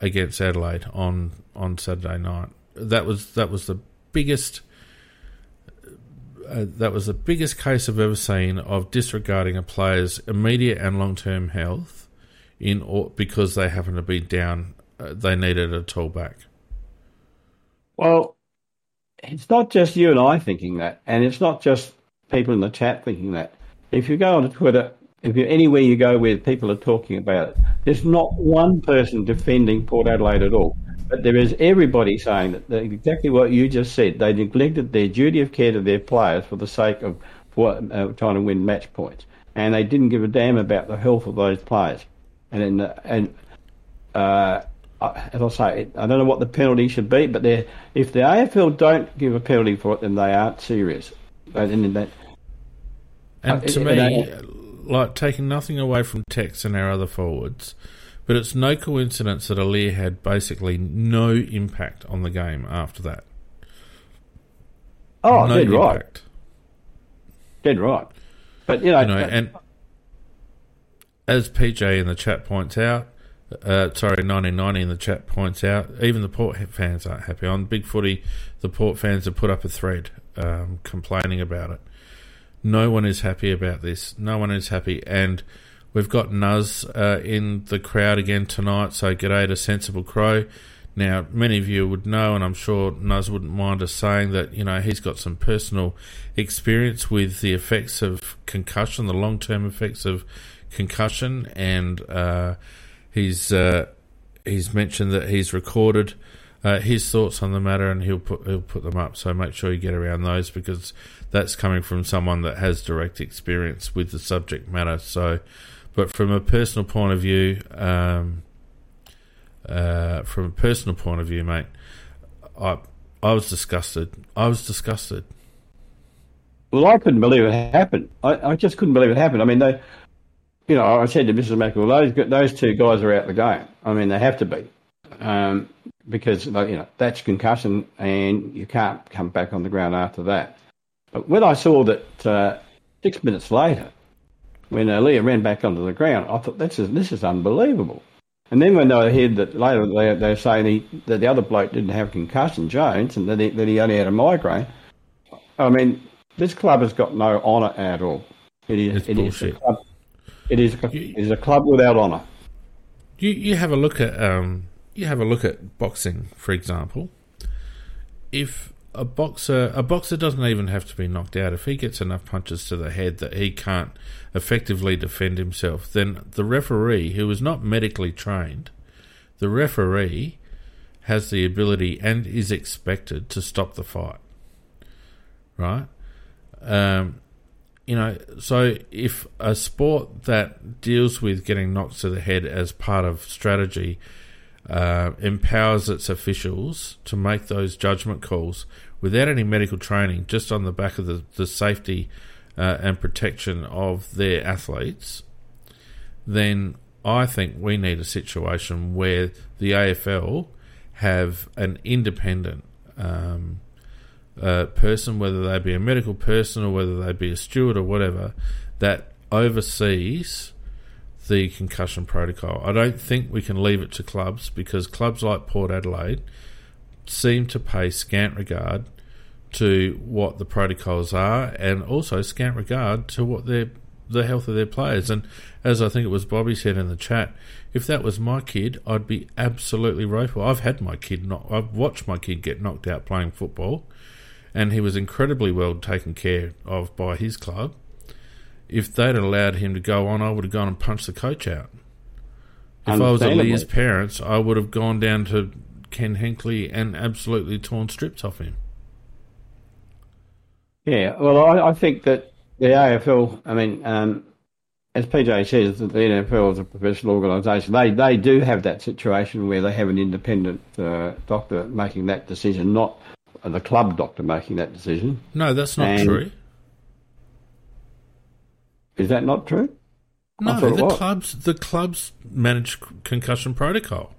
against Adelaide on Saturday night. That was the biggest case I've ever seen of disregarding a player's immediate and long-term health because they happen to be down. They needed a tall back. Well, it's not just you and I thinking that, and it's not just people in the chat thinking that. If you go onto Twitter, anywhere you go where people are talking about it, there's not one person defending Port Adelaide at all. But there is everybody saying that exactly what you just said. They neglected their duty of care to their players for the sake of trying to win match points, and they didn't give a damn about the health of those players. As I say, I don't know what the penalty should be, but if the AFL don't give a penalty for it, then they aren't serious. Taking nothing away from Tex and our other forwards, but it's no coincidence that Allaire had basically no impact on the game after that. Oh, no impact. Dead right. But, and as PJ in the chat points out, 1990 in the chat points out, even the Port fans aren't happy. On Big Footy, the Port fans have put up a thread complaining about it. No one is happy about this. No one is happy. And we've got Nuz in the crowd again tonight, so g'day to Sensible Crow. Now, many of you would know, and I'm sure Nuz wouldn't mind us saying that, he's got some personal experience with the effects of concussion, the long-term effects of concussion, and he's mentioned that he's recorded his thoughts on the matter, and he'll put them up. So make sure you get around those, because that's coming from someone that has direct experience with the subject matter. So, but from a personal point of view, mate, I was disgusted. Well, I couldn't believe it happened. I just couldn't believe it happened. I mean, they, I said to Mrs. Mackerel, those two guys are out the game. I mean, they have to be. Because that's concussion, and you can't come back on the ground after that. But when I saw that 6 minutes later, when Leah ran back onto the ground, I thought this is unbelievable. And then when they heard that later they were saying that the other bloke didn't have concussion, Jones, and that he only had a migraine. I mean, this club has got no honour at all. It is a club without honour. You have a look at. You have a look at boxing, for example. If a boxer doesn't even have to be knocked out. If he gets enough punches to the head that he can't effectively defend himself, then the referee, who is not medically trained, the referee has the ability and is expected to stop the fight. Right? So if a sport that deals with getting knocked to the head as part of strategy empowers its officials to make those judgment calls without any medical training, just on the back of the safety and protection of their athletes, then I think we need a situation where the AFL have an independent person, whether they be a medical person or whether they be a steward or whatever, that oversees the concussion protocol. I don't think we can leave it to clubs, because clubs like Port Adelaide seem to pay scant regard to what the protocols are, and also scant regard to what the health of their players. And as I think it was Bobby said in the chat, if that was my kid, I'd be absolutely woeful. I've watched my kid get knocked out playing football, and he was incredibly well taken care of by his club. If they'd allowed him to go on, I would have gone and punched the coach out. If I was Allaire's parents, I would have gone down to Ken Hinckley and absolutely torn strips off him. Yeah, well, I think that the AFL, as PJ says, that the NFL is a professional organisation. They do have that situation where they have an independent doctor making that decision, not the club doctor making that decision. No, that's not true. Is that not true? No, the clubs manage concussion protocol.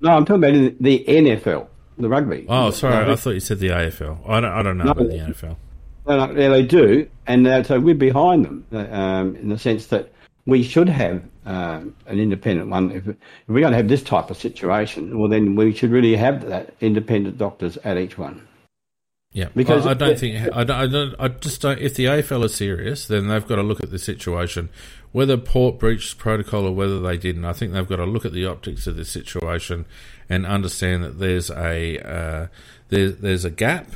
No, I'm talking about the NFL, the rugby. Oh, sorry, I thought you said the AFL. I don't know about the NFL. No, they do, and so we're behind them in the sense that we should have an independent one. If we're going to have this type of situation, well, then we should really have that independent doctors at each one. Yeah, because I just don't. If the AFL is serious, then they've got to look at the situation, whether Port breached protocol or whether they didn't. I think they've got to look at the optics of the situation and understand that there's a gap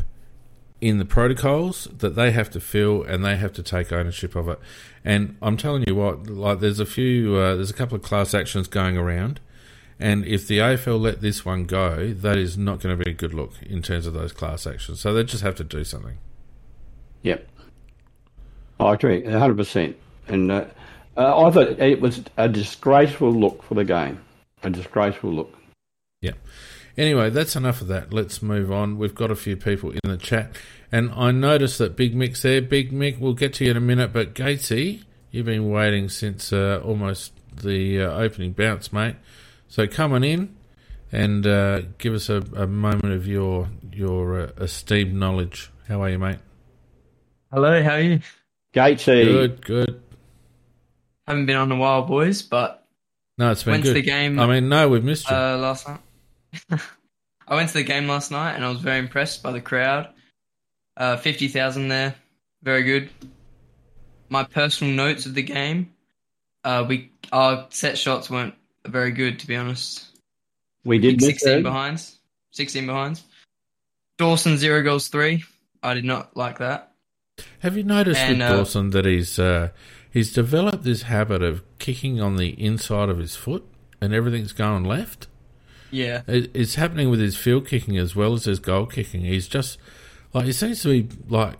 in the protocols that they have to fill, and they have to take ownership of it. And I'm telling you what, there's a couple of class actions going around, And if the AFL let this one go, that is not going to be a good look in terms of those class actions. So they just have to do something. Yep. I agree, 100%. And I thought it was a disgraceful look for the game. A disgraceful look. Yep. Anyway, that's enough of that. Let's move on. We've got a few people in the chat. And I noticed that Big Mick's there. Big Mick, we'll get to you in a minute. But Gatesy, you've been waiting since almost the opening bounce, mate. So come on in and give us a moment of your esteemed knowledge. How are you, mate? Hello, how are you? Gatesy. Good. Haven't been on a while, boys, but... No, it's been good. The game... I mean, no, we've missed you. Last night. I went to the game last night and I was very impressed by the crowd. 50,000 there, very good. My personal notes of the game, our set shots weren't very good, to be honest. We did 16 behinds. Dawson 0 goals 3. I did not like that. Have you noticed with Dawson that he's developed this habit of kicking on the inside of his foot and everything's going left? Yeah. It's happening with his field kicking as well as his goal kicking. He's just, like, he seems to be, like,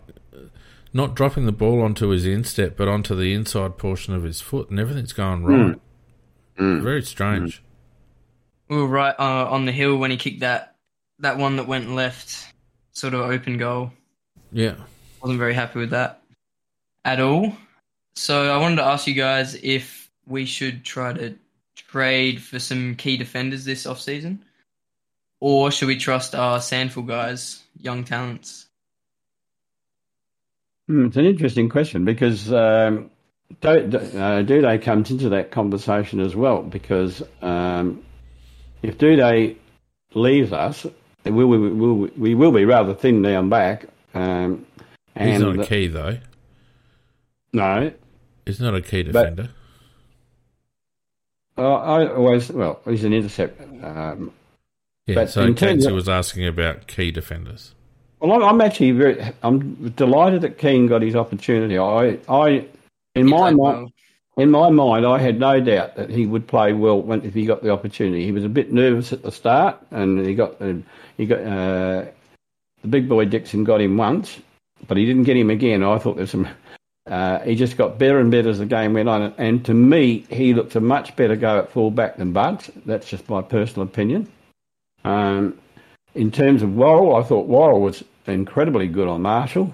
not dropping the ball onto his instep, but onto the inside portion of his foot, and everything's going right. Mm. Very strange. We were right on the hill when he kicked that one that went left, sort of open goal. Yeah. Wasn't very happy with that at all. So I wanted to ask you guys if we should try to trade for some key defenders this off-season? Or should we trust our Sandful guys, young talents? It's an interesting question because Duday comes into that conversation as well because if Duday leaves us, we will be rather thin down back. He's not a key, though. No. He's not a key defender. He's an intercept. So Casey was asking about key defenders. Well, I'm actually I'm delighted that Keane got his opportunity. In my mind, I had no doubt that he would play well if he got the opportunity. He was a bit nervous at the start, and he got the big boy Dixon got him once, but he didn't get him again. I thought there's some. He just got better and better as the game went on. And to me, he looked a much better go at full-back than Bugs. That's just my personal opinion. In terms of Worrell, I thought Worrell was incredibly good on Marshall.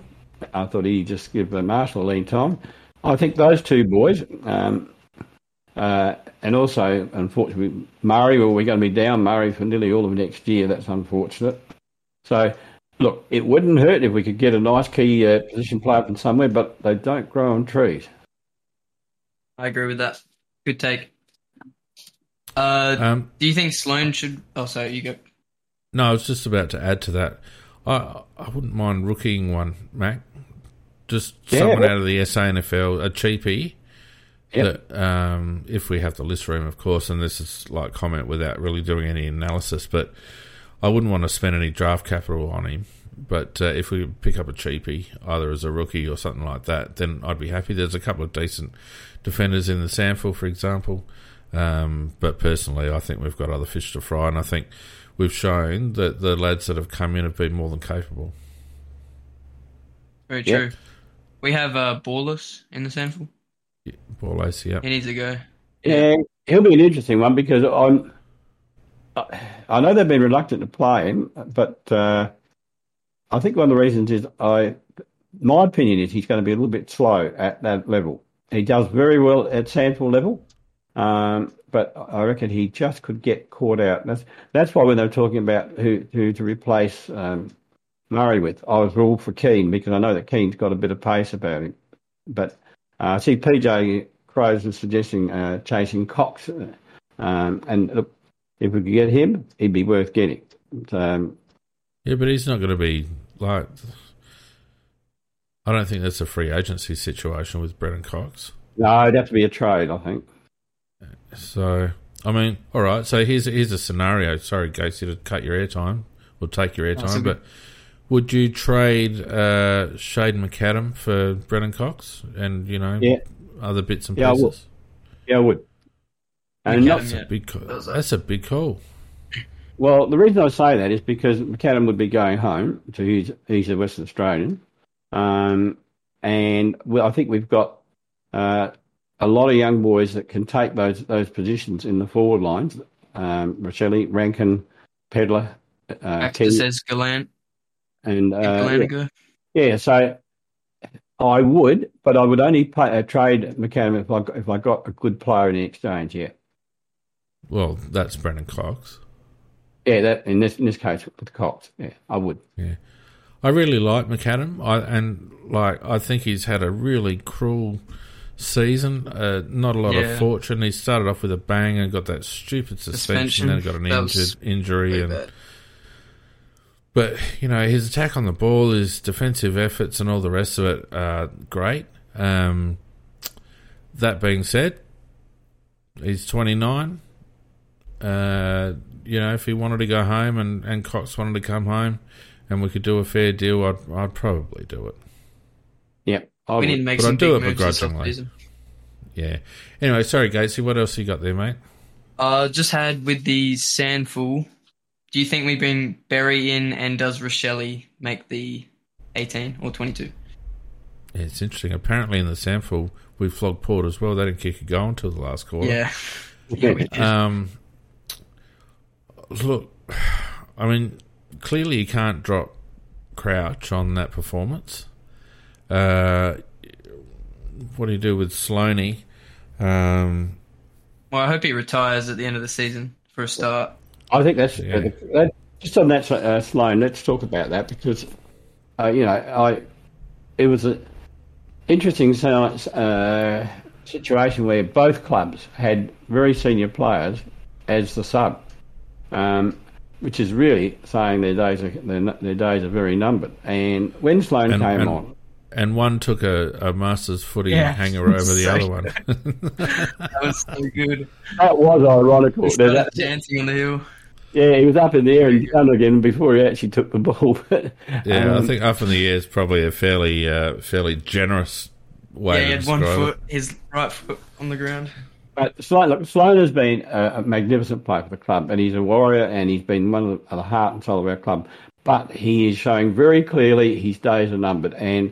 I thought he just gave Marshall a lean time. I think those two boys, and also, unfortunately, Murray, we're going to be down Murray for nearly all of next year. That's unfortunate. So... Look, it wouldn't hurt if we could get a nice key position player from somewhere, but they don't grow on trees. I agree with that. Good take. Do you think Sloan should... Oh, sorry, you go. No, I was just about to add to that. I wouldn't mind rookieing one, Mac. Just someone out of the SANFL, a cheapie. Yep. That, if we have the list room, of course, and this is like comment without really doing any analysis, but... I wouldn't want to spend any draft capital on him, but if we pick up a cheapie, either as a rookie or something like that, then I'd be happy. There's a couple of decent defenders in the Sandful, for example, but personally I think we've got other fish to fry, and I think we've shown that the lads that have come in have been more than capable. Very true. Yep. We have Borlas in the Sandful. Yeah, Borlas, yeah. He needs to go. Yeah, he'll be an interesting one because I know they've been reluctant to play him, but I think one of the reasons is my opinion is he's going to be a little bit slow at that level. He does very well at Sandful level, but I reckon he just could get caught out. That's why when they were talking about who to replace Murray with, I was all for Keane because I know that Keane's got a bit of pace about him. But I see PJ Crows was suggesting chasing Cox, and look. If we could get him, he'd be worth getting. Yeah, but he's not going to be like... I don't think that's a free agency situation with Brennan Cox. No, it'd have to be a trade, I think. So, I mean, all right, so here's a scenario. Sorry, Gatesy, to cut your airtime or take your airtime, but would you trade Shaden McAdam for Brennan Cox and, other bits and pieces? Yeah, I would. And that's a big call. Well, the reason I say that is because McAdam would be going home. So he's a Western Australian. I think we've got a lot of young boys that can take those positions in the forward lines. Rochelle, Rankin, Pedler, says Gallant. So I would, but I would only trade McAdam if I got a good player in the exchange, yeah. Well, that's Brandon Cox. Yeah, that in this case with Cox, yeah, I would. Yeah, I really like McAdam, I think he's had a really cruel season. Not a lot of fortune. He started off with a bang and got that stupid suspension and got an injury and. Bad. But, his attack on the ball, his defensive efforts and all the rest of it are great. That being said, he's 29. If he wanted to go home and Cox wanted to come home and we could do a fair deal, I'd probably do it. Yeah. We need to make some big moves this offseason. Yeah. Anyway, sorry, Gatesy, what else you got there, mate? Just had with the Sandful... Do you think we bring Berry in and does Rochelle make the 18 or 22? Yeah, it's interesting. Apparently in the sample, we flogged Port as well. They didn't kick a goal until the last quarter. Yeah we did. Look, I mean, clearly you can't drop Crouch on that performance. What do you do with Sloaney? Well, I hope he retires at the end of the season for a start. I think that's just on that, Sloane. Let's talk about that because, it was an interesting situation where both clubs had very senior players as the sub, which is really saying their days are very numbered. And when Sloane came on, and one took a master's footy hanger over the other one. That was so good. That was ironical. He started dancing on the hill. Yeah, he was up in the air and down again before he actually took the ball. I think up in the air is probably a fairly generous way. Yeah, he had one foot, his right foot on the ground. But Sloane has been a magnificent player for the club, and he's a warrior, and he's been one of the heart and soul of our club. But he is showing very clearly his days are numbered, and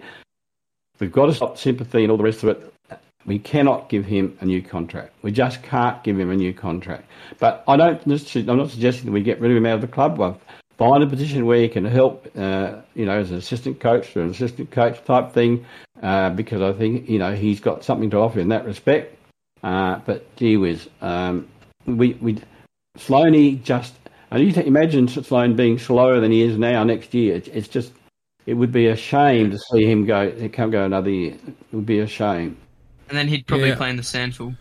we've got to stop sympathy and all the rest of it. We cannot give him a new contract. We just can't give him a new contract. But I'm not suggesting that we get rid of him out of the club. Well, find a position where he can help, as an assistant coach or an assistant coach type thing, because I think, he's got something to offer in that respect. But gee whiz, Sloaney just... And you imagine Sloane being slower than he is now next year. It's just... It would be a shame to see him go. He can't go another year. It would be a shame. And then he'd probably play in the Sandful.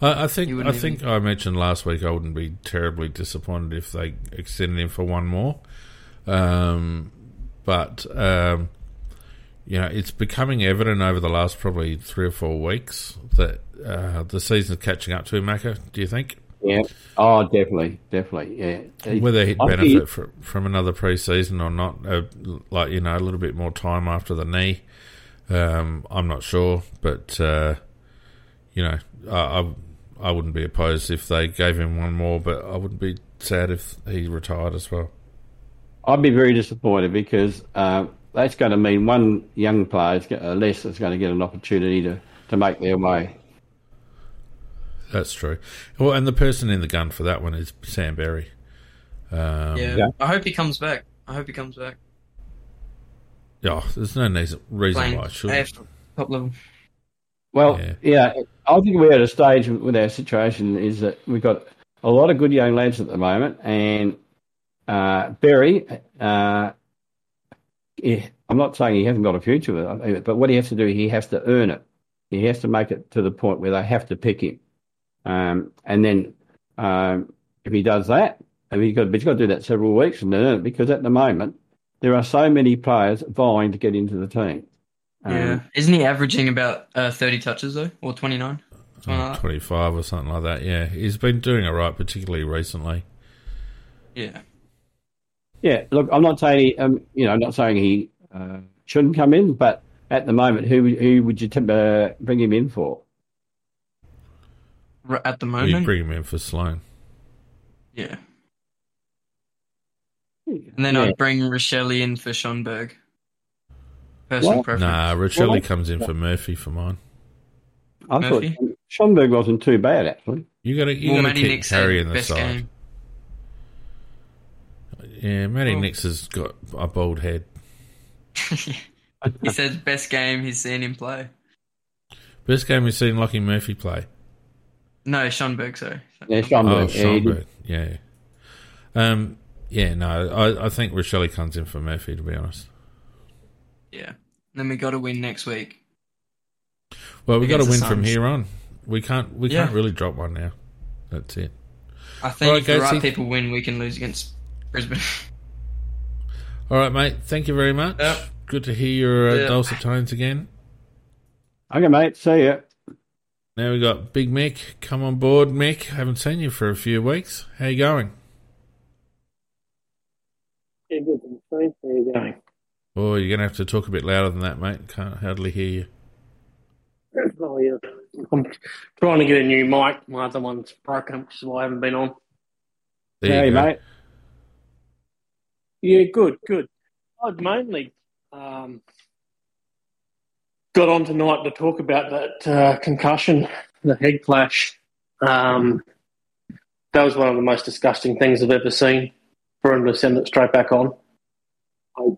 I think I mentioned last week I wouldn't be terribly disappointed if they extended him for one more. It's becoming evident over the last probably 3 or 4 weeks that the season's catching up to him, Macca, do you think? Yeah. Oh, definitely. Yeah. Whether he'd benefit from another pre-season or not, a little bit more time after the knee, I'm not sure. But I wouldn't be opposed if they gave him one more. But I wouldn't be sad if he retired as well. I'd be very disappointed because that's going to mean one young player less is going to get an opportunity to make their way. That's true. Well, and the person in the gun for that one is Sam Berry. I hope he comes back. Yeah, there's no reason why I shouldn't. Top level. Well, I think we're at a stage with our situation is that we've got a lot of good young lads at the moment, and Berry, I'm not saying he hasn't got a future, but what he has to do, he has to earn it. He has to make it to the point where they have to pick him. If he does that, he's got to do that several weeks and earn it, because at the moment there are so many players vying to get into the team. Isn't he averaging about 30 touches though, or 29? 25 or something like that, yeah. He's been doing it right, particularly recently. Yeah. Yeah, look, I'm not saying he shouldn't come in, but at the moment, who would you bring him in for? at the moment. The agreement for Sloane. Yeah. And then I'd bring Richelli in for Schonberg. Personal preference. Nah, Richelli comes in for Murphy for mine. I thought Schonberg wasn't too bad, actually. You got to keep Harry in the side. Game. Yeah, Matty Nix has got a bald head. He says best game he's seen him play. Best game he's seen Lachie Murphy play. No, Schonberg, sorry. Yeah, Schonberg. Oh, Schonberg, yeah. I think Richelli comes in for Murphy, to be honest. Yeah. Then we got to win next week. Well, we got to win from here on. We can't really drop one now. That's it. I think if the right people win, we can lose against Brisbane. All right, mate. Thank you very much. Yep. Good to hear your dulcet tones again. Okay, mate. See ya. Now we got Big Mick. Come on board, Mick. Haven't seen you for a few weeks. How you going? Yeah, good. How you going? Oh, you're going to have to talk a bit louder than that, mate. Can't hardly hear you. Oh, yeah. I'm trying to get a new mic. My other one's broken, which is why I haven't been on. There you go. Mate. Yeah, good. I'd mainly got on tonight to talk about that concussion, the head clash. That was one of the most disgusting things I've ever seen for him to send it straight back on.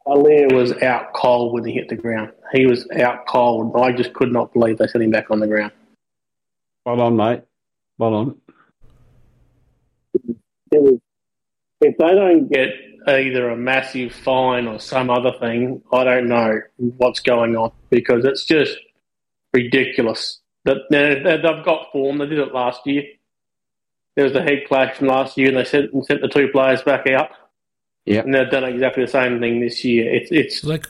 Alea was out cold when he hit the ground. He was out cold. I just could not believe they sent him back on the ground. Well on, mate. Well on. If they don't get either a massive fine or some other thing, I don't know what's going on because it's just ridiculous. But they've got form. They did it last year. There was a head clash from last year and they sent the two players back out. Yeah, and they've done exactly the same thing this year. It's like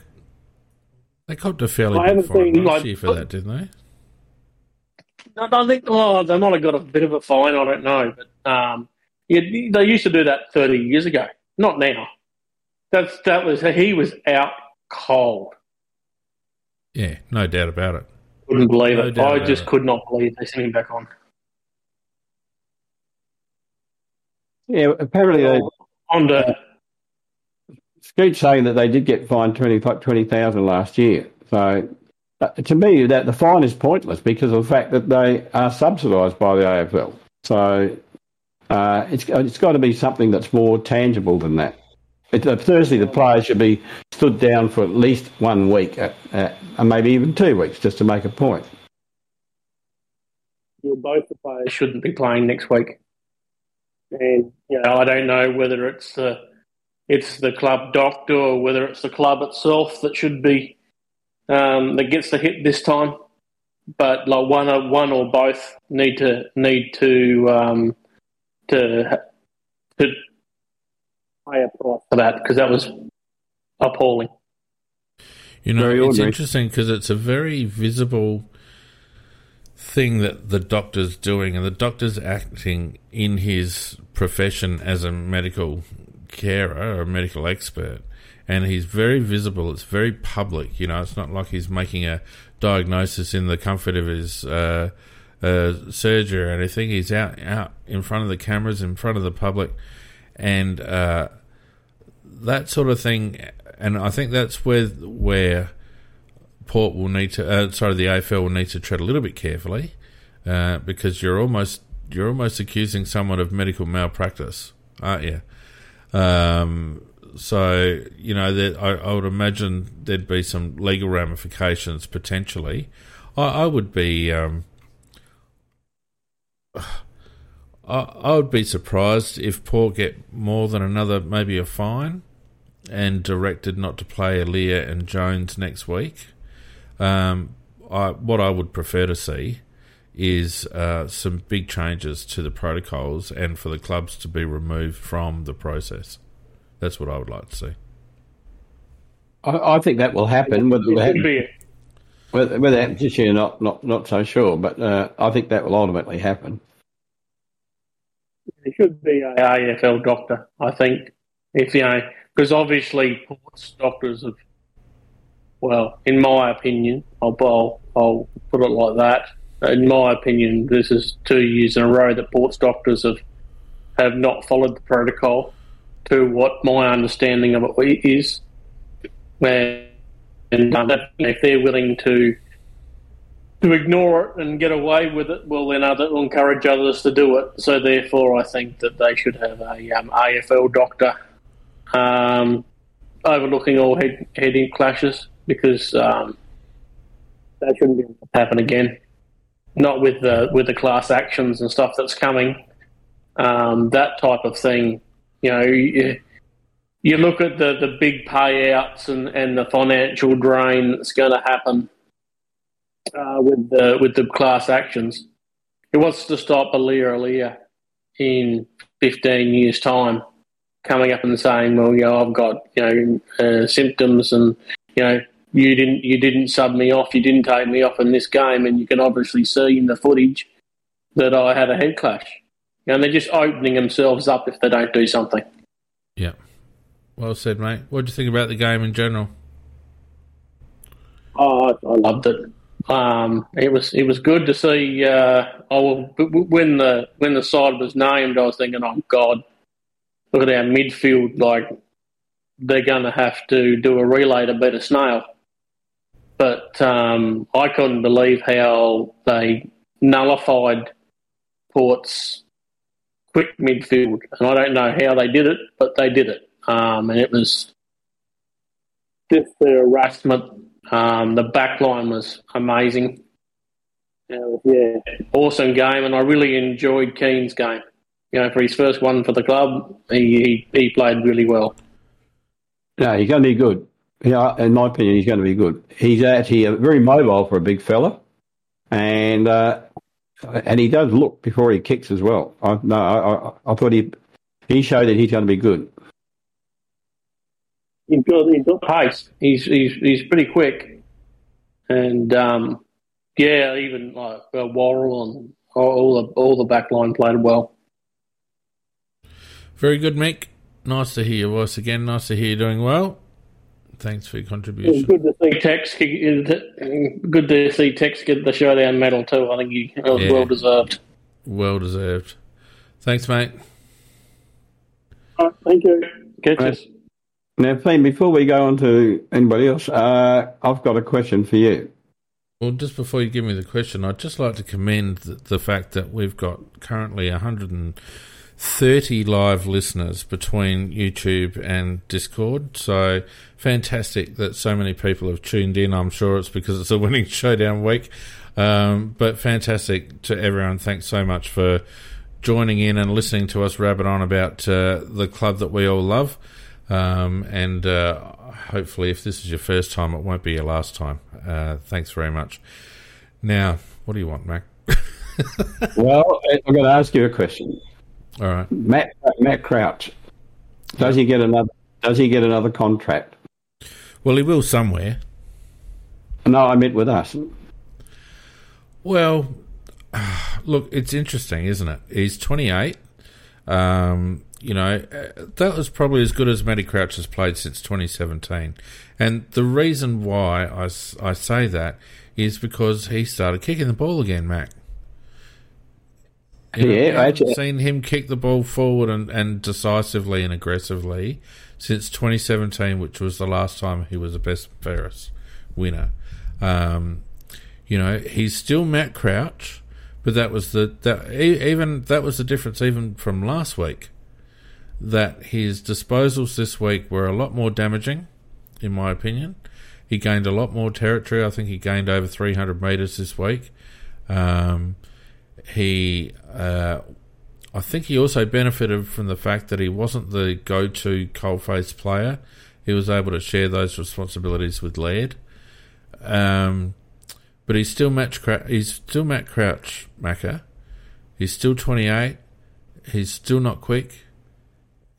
they copped a fairly big fine last year for that, didn't they? I don't think. Oh, they might have got a bit of a fine. I don't know, but they used to do that 30 years ago. Not now. He was out cold. Yeah, no doubt about it. Couldn't believe it. I just could not believe they sent him back on. Yeah, apparently they Scoot's saying that they did get fined $20,000 last year. So, to me, that the fine is pointless because of the fact that they are subsidised by the AFL. So, it's got to be something that's more tangible than that. Thursday, the players should be stood down for at least 1 week, and maybe even 2 weeks, just to make a point. Well, both the players shouldn't be playing next week. And, I don't know whether it's the club doctor or whether it's the club itself that should be that gets the hit this time. But like one or both need to pay a price for that because that was appalling. It's interesting because it's a very visible thing that the doctor's doing, and the doctor's acting in his profession as a medical carer or a medical expert, and he's very visible. It's very public. It's not like he's making a diagnosis in the comfort of his surgery or anything. He's out in front of the cameras, in front of the public, and that sort of thing. And I think that's where Port will need to. The AFL will need to tread a little bit carefully because you're almost accusing someone of medical malpractice, aren't you? I would imagine there'd be some legal ramifications potentially. I would be surprised if Port get more than maybe a fine, and directed not to play Alea and Jones next week. What I would prefer to see is some big changes to the protocols and for the clubs to be removed from the process. That's what I would like to see. I think that will happen. Whether it happens this year, not so sure, but I think that will ultimately happen. It should be an AFL doctor, I think, because obviously Port's doctors have, in my opinion, I'll put it like that, in my opinion, this is 2 years in a row that Ports doctors have not followed the protocol to what my understanding of it is. And if they're willing to ignore it and get away with it, well, then others will encourage others to do it. So therefore, I think that they should have a AFL doctor overlooking all head-in clashes, because that shouldn't be able to happen again. Not with the class actions and stuff that's coming. That type of thing, you know, you look at the big payouts and the financial drain that's going to happen with the class actions. It wants to stop Alia in 15 years' time coming up and saying, well, yeah, I've got, you know, symptoms, and, you know, you didn't sub me off, you didn't take me off in this game, and you can obviously see in the footage that I had a head clash. And they're just opening themselves up if they don't do something. Yeah. Well said, mate. What do you think about the game in general? Oh, I loved it. It was good to see. When the side was named, I was thinking, oh God, look at our midfield. Like, they're going to have to do a relay to beat a snail. But I couldn't believe how they nullified Port's quick midfield, and I don't know how they did it, but they did it. And it was just their harassment. The back line was amazing. Yeah, awesome game, and I really enjoyed Keane's game. You know, for his first one for the club, he played really well. No, he's going to be good. Yeah, in my opinion, he's going to be good. He's actually very mobile for a big fella, and he does look before he kicks as well. I thought he showed that he's going to be good. He's got pace. He's pretty quick, and even like Worrell and all the back line played well. Very good, Mick. Nice to hear your voice again. Nice to hear you doing well. Thanks for your contribution. It's good to see Tex. Good to see Tex get the showdown medal too. I think it was well deserved. Well deserved. Thanks, mate. All right, thank you. Catch us. Now, Fien, before we go on to anybody else, I've got a question for you. Well, just before you give me the question, I'd just like to commend the fact that we've got currently 130 live listeners between YouTube and Discord. So fantastic that so many people have tuned in. I'm sure it's because it's a winning showdown week. But fantastic to everyone. Thanks so much for joining in and listening to us rabbit on about the club that we all love. And hopefully, if this is your first time, it won't be your last time. Thanks very much. Now, what do you want, Mac? Well, I'm going to ask you a question. All right, Matt Crouch. Does he get another contract? Well, he will somewhere. No, I meant with us. Well, look, it's interesting, isn't it? He's 28. You know, that was probably as good as Matty Crouch has played since 2017. And the reason why I say that is because he started kicking the ball again, Mac. You know, yeah, I haven't seen him kick the ball forward and decisively and aggressively since 2017, which was the last time he was a best Ferris winner. You know, he's still Matt Crouch, but that was the difference even from last week. That his disposals this week were a lot more damaging, in my opinion. He gained a lot more territory. I think he gained over 300 metres this week. I think he also benefited from the fact that he wasn't the go-to coalface player. He was able to share those responsibilities with Laird. But he's still Matt Crouch, Macca. He's still 28. He's still not quick.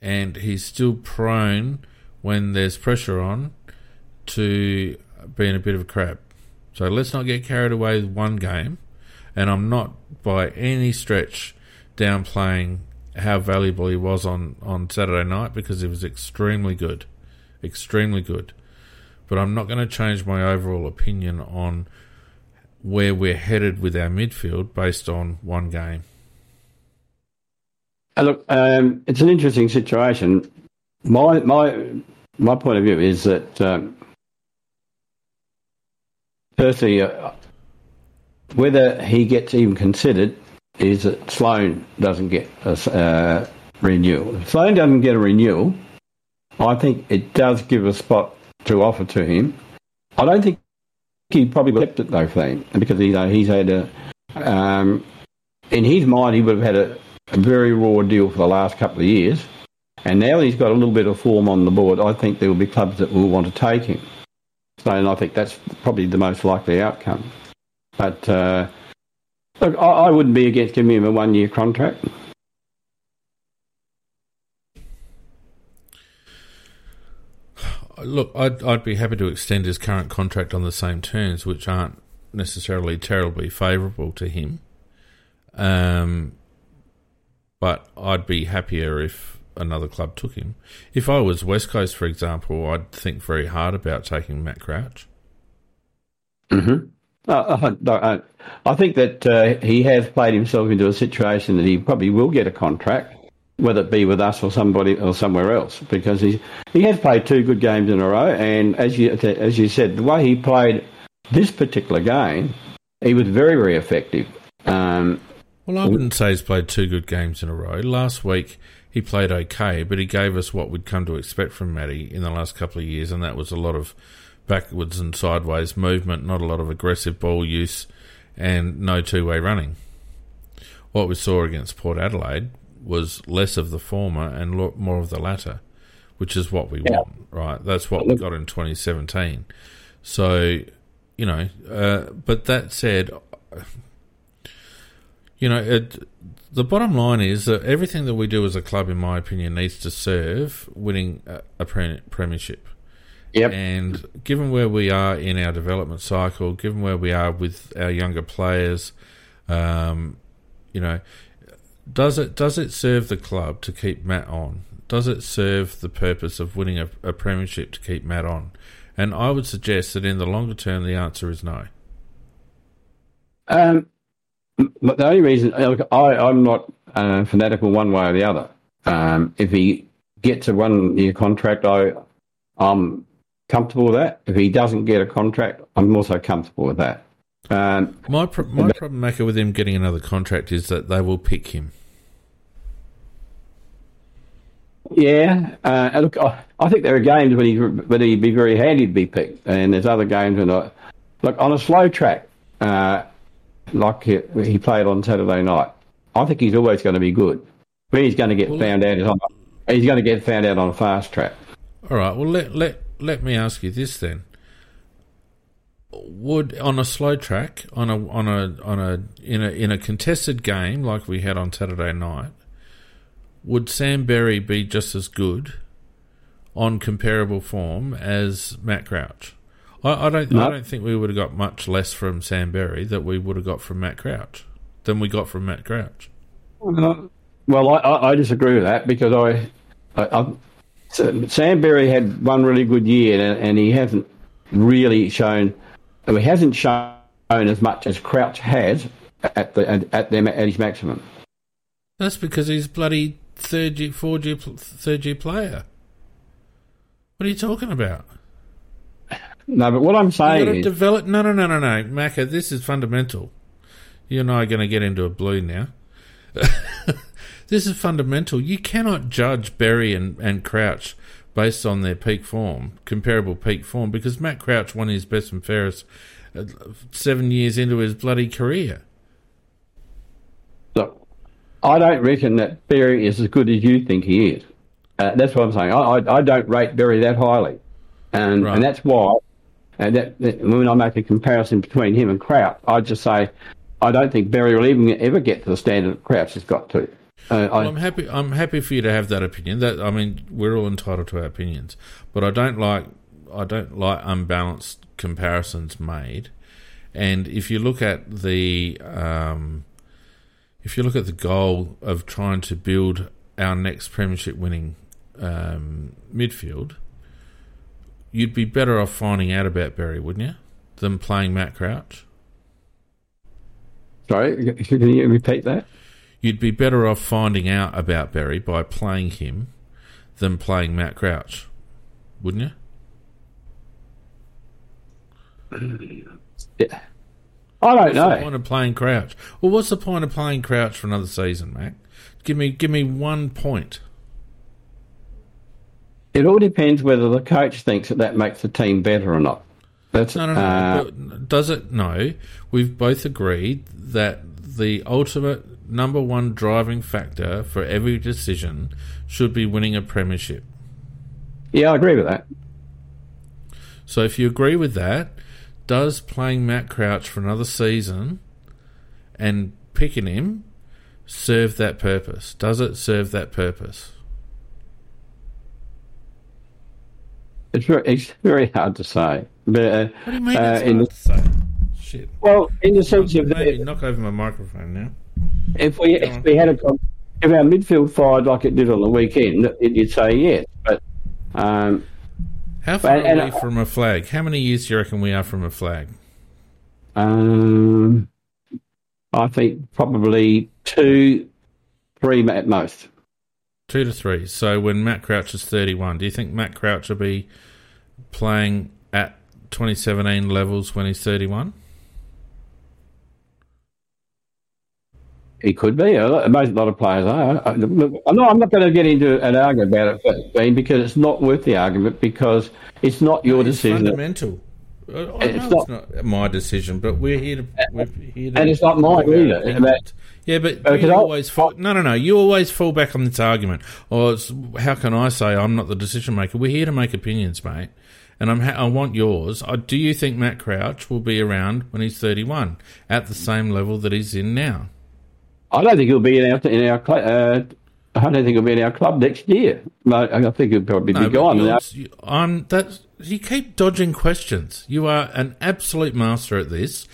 And he's still prone, when there's pressure on, to being a bit of a crab. So let's not get carried away with one game. And I'm not by any stretch downplaying how valuable he was on Saturday night, because he was extremely good. Extremely good. But I'm not going to change my overall opinion on where we're headed with our midfield based on one game. Look, it's an interesting situation. My point of view is that personally, whether he gets even considered is that Sloan doesn't get a renewal. If Sloan doesn't get a renewal, I think it does give a spot to offer to him. I don't think he probably would have kept it though for him, because he's had a in his mind he would have had a very raw deal for the last couple of years. And now he's got a little bit of form on the board, I think there will be clubs that will want to take him. So, and I think that's probably the most likely outcome. But look, I wouldn't be against giving him a one-year contract. Look, I'd be happy to extend his current contract on the same terms, which aren't necessarily terribly favourable to him. But I'd be happier if another club took him. If I was West Coast, for example, I'd think very hard about taking Matt Crouch. Mm-hmm. I think that he has played himself into a situation that he probably will get a contract, whether it be with us or somebody or somewhere else, because he has played two good games in a row. And as you said, the way he played this particular game, he was very, very effective. Well, I wouldn't say he's played two good games in a row. Last week he played okay, but he gave us what we'd come to expect from Matty in the last couple of years, and that was a lot of backwards and sideways movement, not a lot of aggressive ball use, and no two-way running. What we saw against Port Adelaide was less of the former and more of the latter, which is what we want, right? That's what we got in 2017. So, but that said, the bottom line is that everything that we do as a club, in my opinion, needs to serve winning a premiership. Yep. And given where we are in our development cycle, given where we are with our younger players, does it serve the club to keep Matt on? Does it serve the purpose of winning a premiership to keep Matt on? And I would suggest that in the longer term, the answer is no. But the only reason, I'm not fanatical one way or the other. If he gets a one-year contract, I'm comfortable with that. If he doesn't get a contract, I'm also comfortable with that. My problem, Maka, with him getting another contract is that they will pick him. Yeah. Look, I think there are games when he'd be very handy to be picked, and there's other games when on a slow track, like he played on Saturday night, I think he's always going to be good. When he's going to get found out, he's going to get found out on a fast track. All right, well, let me ask you this then. Would, on a slow track, in a contested game like we had on Saturday night, would Sam Berry be just as good on comparable form as Matt Crouch? I don't think we would have got much less from Sam Berry that we would have got from Matt Crouch than we got from Matt Crouch. Well, I disagree with that, because Sam Berry had one really good year, and he hasn't really shown. He hasn't shown as much as Crouch has at his maximum. That's because he's bloody third year player. What are you talking about? No, but what I'm saying is No, Maka, this is fundamental. You and I are going to get into a blue now. This is fundamental. You cannot judge Berry and Crouch based on their peak form, comparable peak form, because Matt Crouch won his best and fairest 7 years into his bloody career. Look, I don't reckon that Berry is as good as you think he is. That's what I'm saying. I don't rate Berry that highly. And that's why, when I make a comparison between him and Crouch, I just say I don't think Berry will even ever get to the standard Crouch has got to. I'm happy for you to have that opinion. We're all entitled to our opinions, but I don't like unbalanced comparisons made. And if you look at the goal of trying to build our next premiership winning midfield, you'd be better off finding out about Berry, wouldn't you, than playing Matt Crouch? Sorry, can you repeat that? You'd be better off finding out about Berry by playing him than playing Matt Crouch, wouldn't you? Yeah. I don't know. What's the point of playing Crouch? Well, what's the point of playing Crouch for another season, Mac? Give me 1 point. It all depends whether the coach thinks that makes the team better or not. No. Does it? No. We've both agreed that the ultimate number one driving factor for every decision should be winning a premiership. Yeah, I agree with that. So if you agree with that, does playing Matt Crouch for another season and picking him serve that purpose? Does it serve that purpose? It's very hard to say. But, what do you mean it's hard to say? Shit. Well, in the sense of... Maybe knock over my microphone now. If our midfield fired like it did on the weekend, you'd say yes. But how far are we from a flag? How many years do you reckon we are from a flag? I think probably 2-3 at most. 2 to 3. So when Matt Crouch is 31, do you think Matt Crouch will be playing at 2017 levels when he's 31? He could be. A lot of players are. I'm not going to get into an argument about it, Ben, because it's not worth the argument, because it's not your decision. It's fundamental. It's not my decision, but we're here to and it's not mine either. Yeah, but you always fall... No. You always fall back on this argument. How can I say I'm not the decision maker? We're here to make opinions, mate, and I want yours. Do you think Matt Crouch will be around when he's 31 at the same level that he's in now? I don't think he'll be in our I don't think he'll be in our club next year. I think he'll probably be gone. You keep dodging questions. You are an absolute master at this.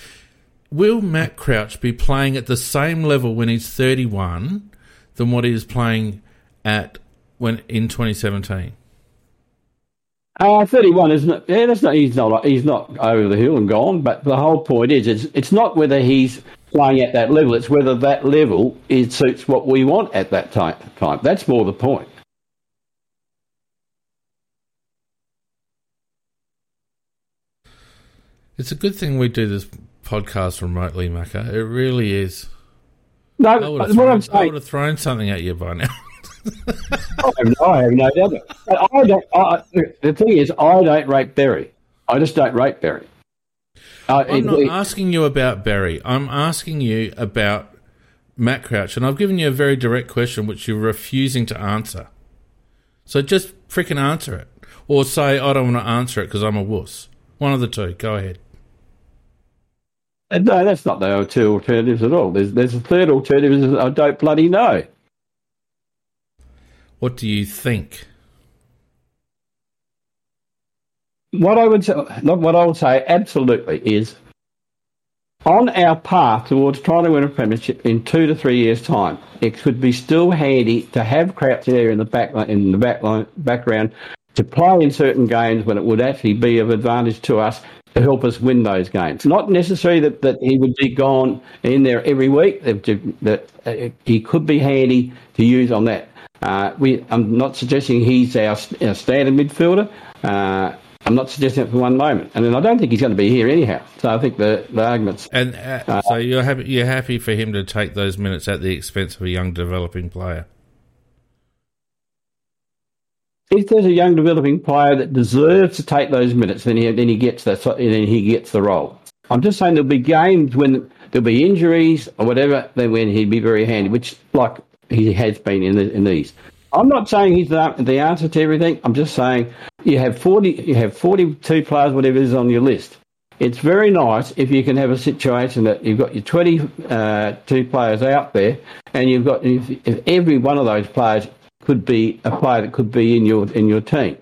Will Matt Crouch be playing at the same level when he's 31 than what he was playing at in 2017? 31 isn't. Yeah, that's not. He's not over the hill and gone. But the whole point is, it's not whether he's playing at that level. It's whether that level suits what we want at that time. That's more the point. It's a good thing we do this podcast remotely, Macca. It really is. No, I would have thrown something at you by now. I have no doubt. The thing is, I don't rate Berry. I just don't rate Berry. I'm not asking you about Berry. I'm asking you about Matt Crouch, and I've given you a very direct question which you're refusing to answer. So just freaking answer it, or say I don't want to answer it because I'm a wuss. One of the two. Go ahead. No, that's not the two alternatives at all. There's a third alternative. I don't bloody know. What do you think? What I would say absolutely is on our path towards trying to win a premiership in 2 to 3 years' time, it could be still handy to have Crouch there in the background to play in certain games when it would actually be of advantage to us to help us win those games. Not necessarily that he would be gone in there every week, that he could be handy to use on that. I'm not suggesting he's our standard midfielder. I'm not suggesting it for one moment. And then I don't think he's going to be here anyhow. So I think the argument's... And so you're happy for him to take those minutes at the expense of a young developing player? If there's a young developing player that deserves to take those minutes, then he gets the role. I'm just saying there'll be games when there'll be injuries or whatever, then when he'd be very handy, which like he has been in these. I'm not saying he's the answer to everything. I'm just saying you have 42 players, whatever is on your list. It's very nice if you can have a situation that you've got your 22 players out there, and you've got if every one of those players could be a player that could be in your team.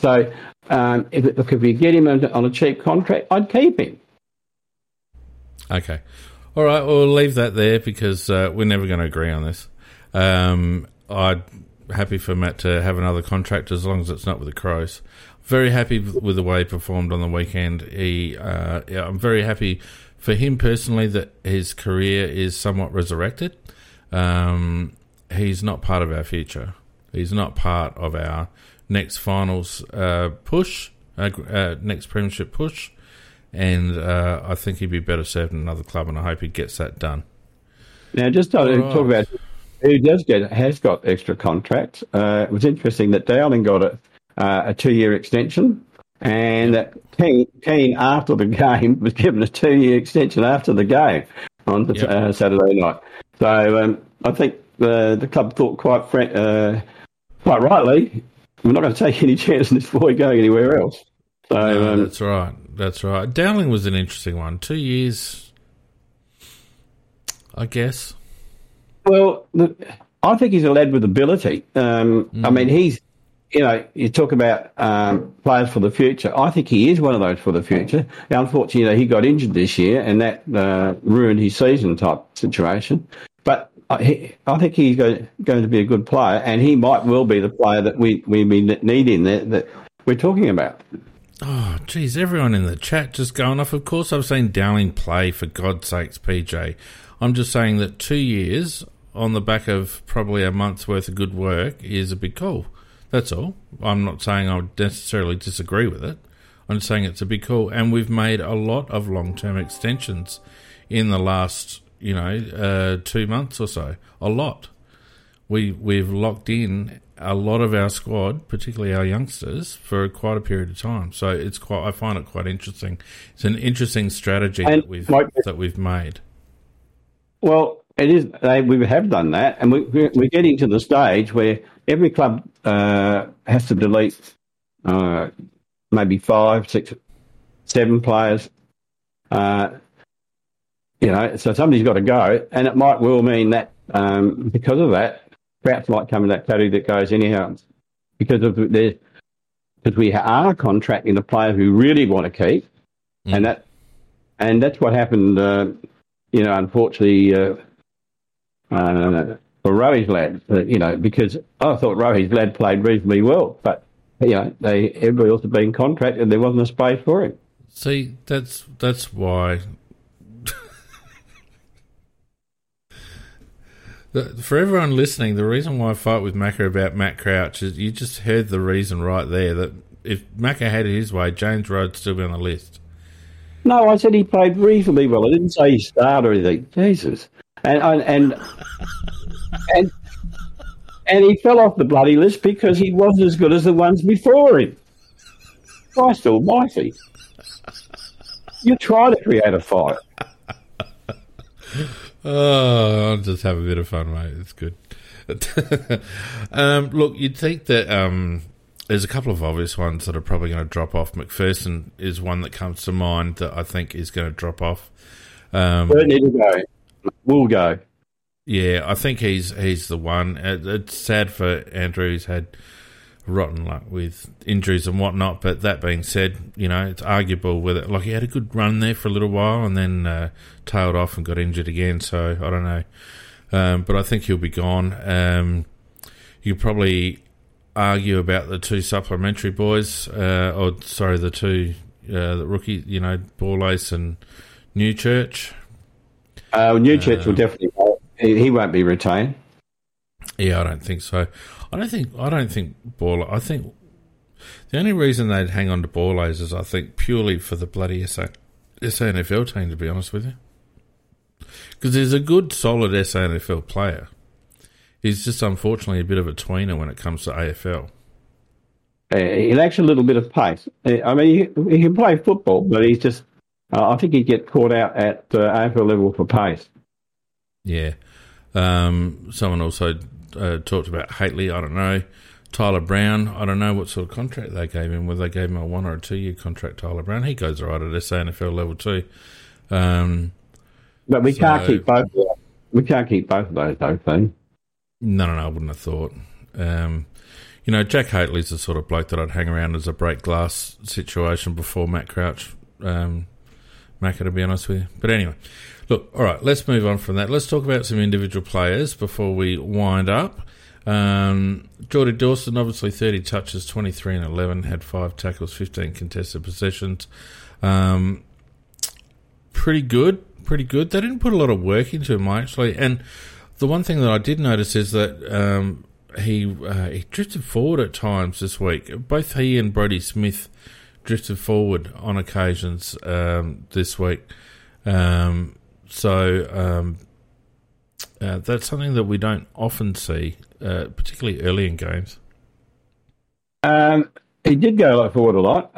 So if you get him on a cheap contract, I'd keep him. Okay. All right, we'll leave that there because we're never going to agree on this. I happy for Matt to have another contract as long as it's not with the Crows. Very happy with the way he performed on the weekend. I'm very happy for him personally that his career is somewhat resurrected. He's not part of our future. He's not part of our next finals push, next premiership push. And I think he'd be better served in another club, and I hope he gets that done. Now, just talk about who has got extra contracts. It was interesting that Dowling got a 2-year extension, and that Keane after the game was given a 2-year extension after the game on the Saturday night. So I think the club thought quite rightly, we're not going to take any chance on this boy going anywhere else. So that's right. That's right. Dowling was an interesting one. 2 years, I guess. Well, I think he's a lad with ability. I mean, he's, you talk about players for the future. I think he is one of those for the future. Now, unfortunately, he got injured this year, and that ruined his season type situation. But I think he's going to be a good player, and he might well be the player that we need in there that we're talking about. Oh, geez, everyone in the chat just going off. Of course, I've seen Dowling play, for God's sakes, PJ. I'm just saying that 2 years on the back of probably a month's worth of good work is a big call. That's all. I'm not saying I would necessarily disagree with it. I'm just saying it's a big call. And we've made a lot of long-term extensions in the last, 2 months or so. A lot. We've locked in a lot of our squad, particularly our youngsters, for quite a period of time. So I find it quite interesting. It's an interesting strategy that we've made. Well, it is. We have done that, and we're getting to the stage where every club has to delete maybe 5, 6, 7 players. So somebody's got to go, and it might well mean that because of that, Sprouts might come in that category that goes anyhow, because we are contracting the players we really want to keep, and that's what happened. Unfortunately, for Rowi's lad, because I thought Rowi's lad played reasonably well, but, everybody else had been contracted and there wasn't a space for him. See, that's why. For everyone listening, the reason why I fight with Macca about Matt Crouch is you just heard the reason right there, that if Macca had it his way, James Rowe'd still be on the list. No, I said he played reasonably well. I didn't say he started or anything. Jesus. And he fell off the bloody list because he wasn't as good as the ones before him. Christ almighty. You try to create a fight. Oh, I'll just have a bit of fun, mate. It's good. Look, you'd think that... There's a couple of obvious ones that are probably going to drop off. McPherson is one that comes to mind that I think is going to drop off. We'll go. Yeah, I think he's the one. It's sad for Andrew. He's had rotten luck with injuries and whatnot, but that being said, it's arguable whether... Like, he had a good run there for a little while and then tailed off and got injured again, so I don't know. But I think he'll be gone. You probably... argue about the two supplementary boys, the two the rookie, Borlace and Newchurch. Newchurch will definitely he won't be retained. Yeah, I don't think so. I don't think Borlace. I think the only reason they'd hang on to Borlace is I think purely for the bloody SANFL team, to be honest with you, because he's a good solid SANFL player. He's just unfortunately a bit of a tweener when it comes to AFL. He lacks a little bit of pace. I mean, he can play football, but he's just... I think he'd get caught out at AFL level for pace. Yeah. Someone also talked about Haitley, I don't know. Tyler Brown, I don't know what sort of contract they gave him, whether they gave him a 1 or a 2-year contract, Tyler Brown. He goes right at SANFL level too. But we can't keep both of those. We can't keep both of those, though, things. No, I wouldn't have thought. Jack Haitley's the sort of bloke that I'd hang around as a break glass situation before Matt Crouch, Macca, to be honest with you. But anyway, look, all right, let's move on from that. Let's talk about some individual players before we wind up. Jordy Dawson, obviously 30 touches, 23 and 11, had 5 tackles, 15 contested possessions. Pretty good. They didn't put a lot of work into him, actually. And the one thing that I did notice is that he drifted forward at times this week. Both he and Brody Smith drifted forward on occasions this week. So that's something that we don't often see, particularly early in games. He did go forward a lot.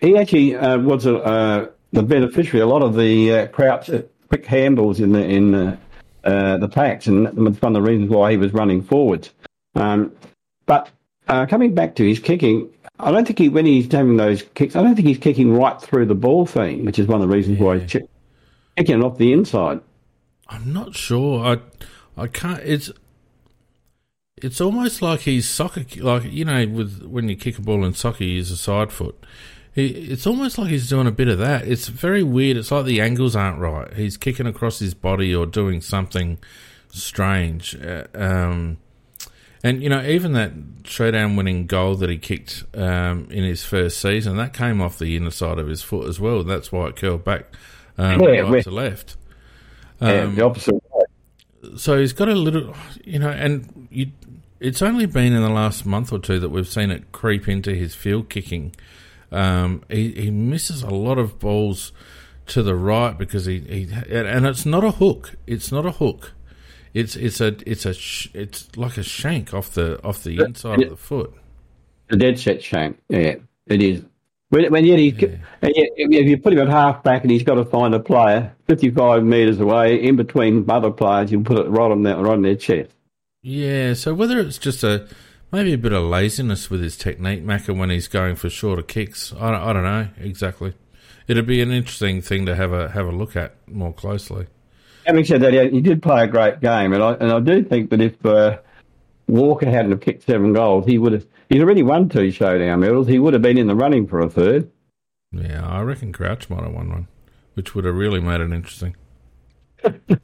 He actually was the beneficiary of a lot of the Crouch quick handles in the packs, and that's one of the reasons why he was running forwards. But coming back to his kicking, I don't think when he's having those kicks, I don't think he's kicking right through the ball thing, which is one of the reasons why he's kicking off the inside. I'm not sure. I can't. It's almost like he's soccer, like, you know, with when you kick a ball in soccer, you use a side foot. It's almost like he's doing a bit of that. It's very weird. It's like the angles aren't right. He's kicking across his body or doing something strange. And, you know, even that showdown-winning goal that he kicked in his first season, that came off the inner side of his foot as well. That's why it curled back right to left. The opposite way. So he's got a little, you know, and it's only been in the last month or two that we've seen it creep into his field kicking. He misses a lot of balls to the right because he and it's not a hook. It's not a hook. It's like a shank off the inside of the foot. A dead set shank. Yeah, it is. If you put him at half back and he's got to find a player 55 metres away in between other players, you put it right on their chest. Yeah. So whether it's just maybe a bit of laziness with his technique, Macca, when he's going for shorter kicks. I don't know exactly. It'd be an interesting thing to have a look at more closely. Having said that, he did play a great game, and I do think that if Walker hadn't have kicked 7 goals, he'd already won 2 showdown medals. He would have been in the running for a 3rd. Yeah, I reckon Crouch might have won one, which would have really made it interesting. It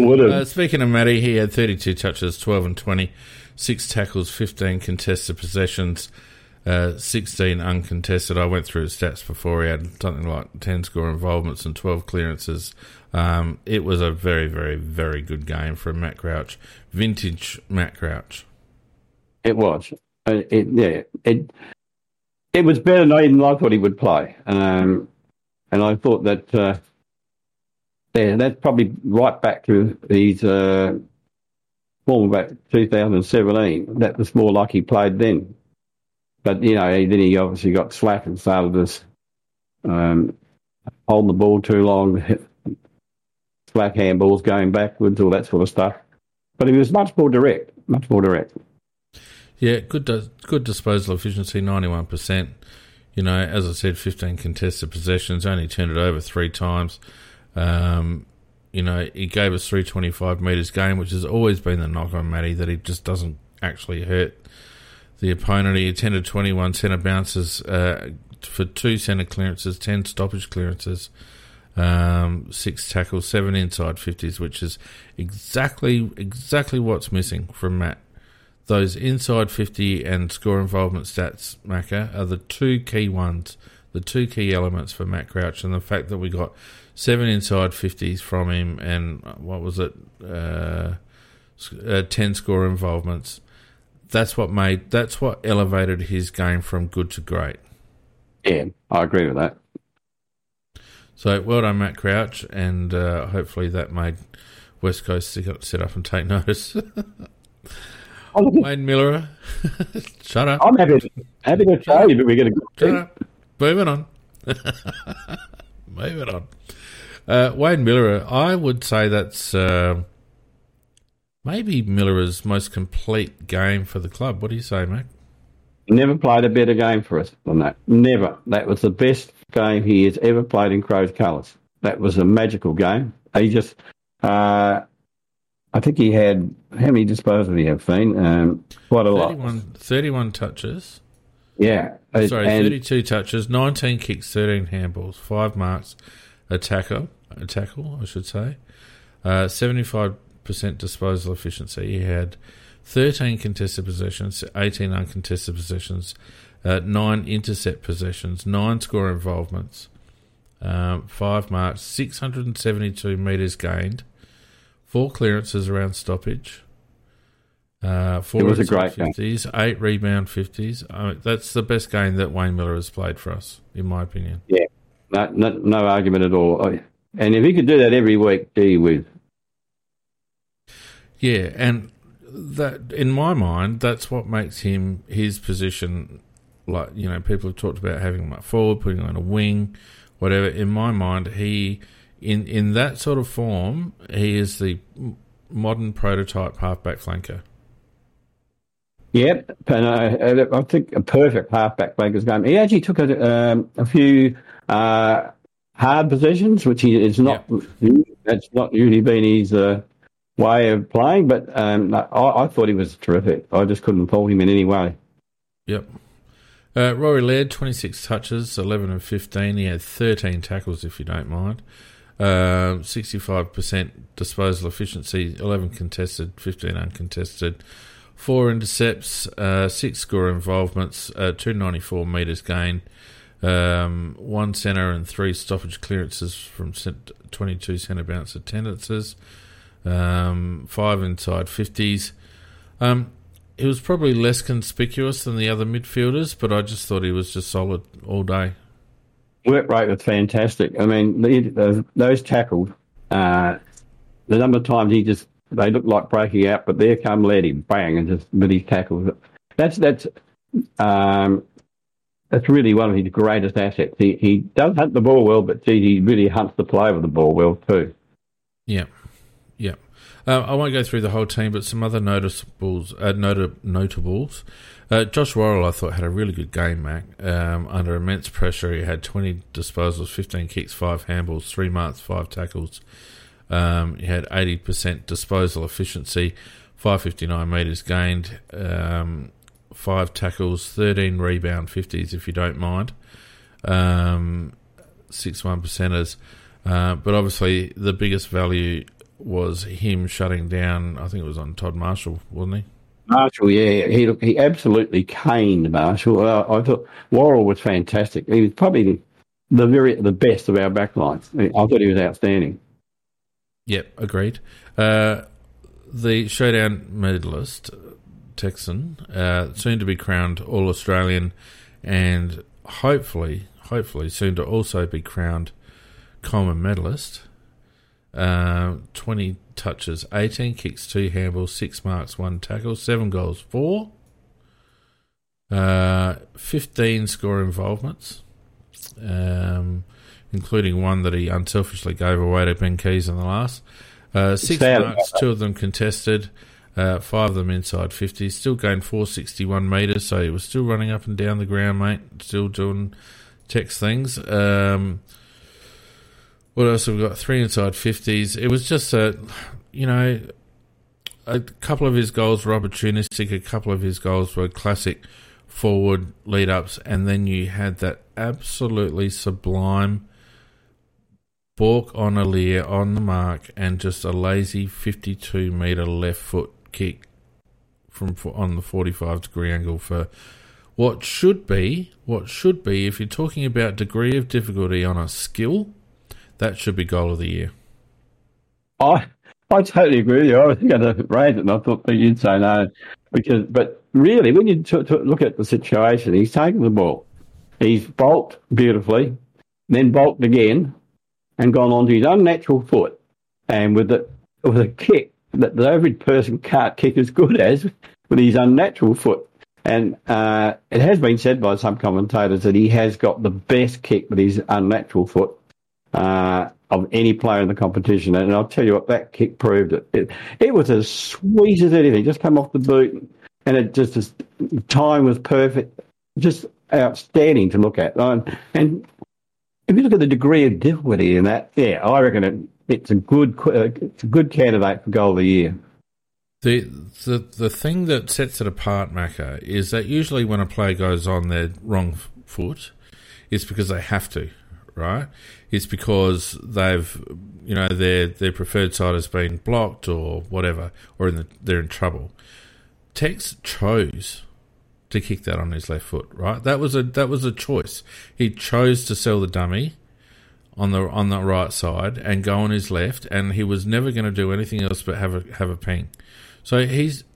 would have. Speaking of Matty, he had 32 touches, 12 and 20, 6 tackles, 15 contested possessions, 16 uncontested. I went through his stats before. He had something like 10 score involvements and 12 clearances. It was a very, very, very good game from Matt Crouch. Vintage Matt Crouch. It was. It was better than I even thought he would play. And I thought that... that's probably right back to his form back 2017. That was more like he played then. But, you know, then he obviously got slapped and started just holding the ball too long, slack handballs going backwards, all that sort of stuff. But he was much more direct. Yeah, good disposal efficiency, 91%. You know, as I said, 15 contested possessions, only turned it over 3 times. You know, he gave us 325 metres game, which has always been the knock on Matty, that he just doesn't actually hurt the opponent. He attended 21 centre bounces for 2 centre clearances, 10 stoppage clearances, 6 tackles, 7 inside 50s, which is exactly what's missing from Matt. Those inside 50 and score involvement stats, Macca, are the 2 key ones, the 2 key elements for Matt Crouch, and the fact that we got 7 inside 50s from him, and what was it, 10 score involvements. That's what elevated his game from good to great. Yeah, I agree with that. So well done, Matt Crouch, and hopefully that made West Coast sit up and take notice. Wayne Miller, shut up. I'm happy to tell you, but we're going to shut up. Moving on. Moving on. Wayne Miller, I would say that's maybe Miller's most complete game for the club. What do you say, Mac? Never played a better game for us than that. Never. That was the best game he has ever played in Crows colours. That was a magical game. He just, I think he had, how many disposals did he have, Fiend? Quite a lot. 31 touches. Yeah. 32 touches, 19 kicks, 13 handballs, 5 marks. A tackle, I should say. 75% 100% disposal efficiency. He had 13 contested possessions, 18 uncontested possessions, 9 intercept possessions, 9 score involvements, 5 marks, 672 metres gained, 4 clearances around stoppage, 4 intercept 50s, 8 rebound 50s. That's the best game that Wayne Miller has played for us, in my opinion. Yeah, no argument at all. And if he could do that every week, gee whiz. Yeah, and that, in my mind, that's what makes him, his position, like, you know, people have talked about having him up forward, putting him on a wing, whatever. In my mind, he, in that sort of form, he is the modern prototype halfback flanker. Yep, and I think a perfect halfback flanker's game. He actually took a few hard positions, which he is not. Yep. That's not usually been his way of playing, but I thought he was terrific. I just couldn't fault him in any way. Yep. Rory Laird, 26 touches, 11 of 15. He had 13 tackles, if you don't mind. 65% disposal efficiency, 11 contested, 15 uncontested, 4 intercepts, 6 score involvements, 294 metres gained, 1 centre and 3 stoppage clearances from 22 centre bounce attendances, 5 inside 50s. He was probably less conspicuous than the other midfielders, but I just thought he was just solid all day. Work rate was fantastic. I mean, those tackled, the number of times they looked like breaking out, but there come Laird, bang, and just with his tackles. That's really one of his greatest assets. He does hunt the ball well, but gee, he really hunts the play with the ball well too. Yeah. Yeah. I won't go through the whole team, but some other notables. Josh Worrell, I thought, had a really good game, Mac. Under immense pressure, he had 20 disposals, 15 kicks, 5 handballs, 3 marks, 5 tackles. He had 80% disposal efficiency, 559 metres gained, 5 tackles, 13 rebound 50s, if you don't mind, 6 one-percenters. But obviously the biggest value was him shutting down, I think it was on Todd Marshall, wasn't he? Marshall, yeah. He absolutely caned Marshall. I thought Worrell was fantastic. He was probably the best of our backlines. I thought he was outstanding. Yep, agreed. The showdown medalist, Texan, soon to be crowned All-Australian and hopefully soon to also be crowned Coleman medalist. 20 touches, 18 kicks, 2 handballs, 6 marks, 1 tackle, 7 goals, 4. 15 score involvements, including one that he unselfishly gave away to Ben Keys in the last. 6 marks, 2 of them contested, 5 of them inside 50. Still gained 461 metres, so he was still running up and down the ground, mate, still doing text things. What else have we got? 3 inside 50s. It was just a couple of his goals were opportunistic. A couple of his goals were classic forward lead-ups. And then you had that absolutely sublime balk on Alier on the mark and just a lazy 52-metre left foot kick from on the 45-degree angle for what should be, if you're talking about degree of difficulty on a skill, that should be goal of the year. I totally agree with you. I was going to raise it, and I thought you'd say no. But really, when you look at the situation, he's taken the ball. He's bolted beautifully, then bolted again, and gone onto his unnatural foot. And with a kick that the average person can't kick as good as with his unnatural foot. And it has been said by some commentators that he has got the best kick with his unnatural foot of any player in the competition. And I'll tell you what, that kick proved it. It was as sweet as anything. Just come off the boot, and it just time was perfect. Just outstanding to look at. And if you look at the degree of difficulty in that, yeah, I reckon it's a good candidate for goal of the year. The thing that sets it apart, Macca, is that usually when a player goes on their wrong foot, it's because they have to. right? It's because they've, you know, their preferred site has been blocked or whatever, or they're in trouble. Tex chose to kick that on his left foot, right? That was a choice. He chose to sell the dummy on the right side and go on his left, and he was never going to do anything else but have a ping. So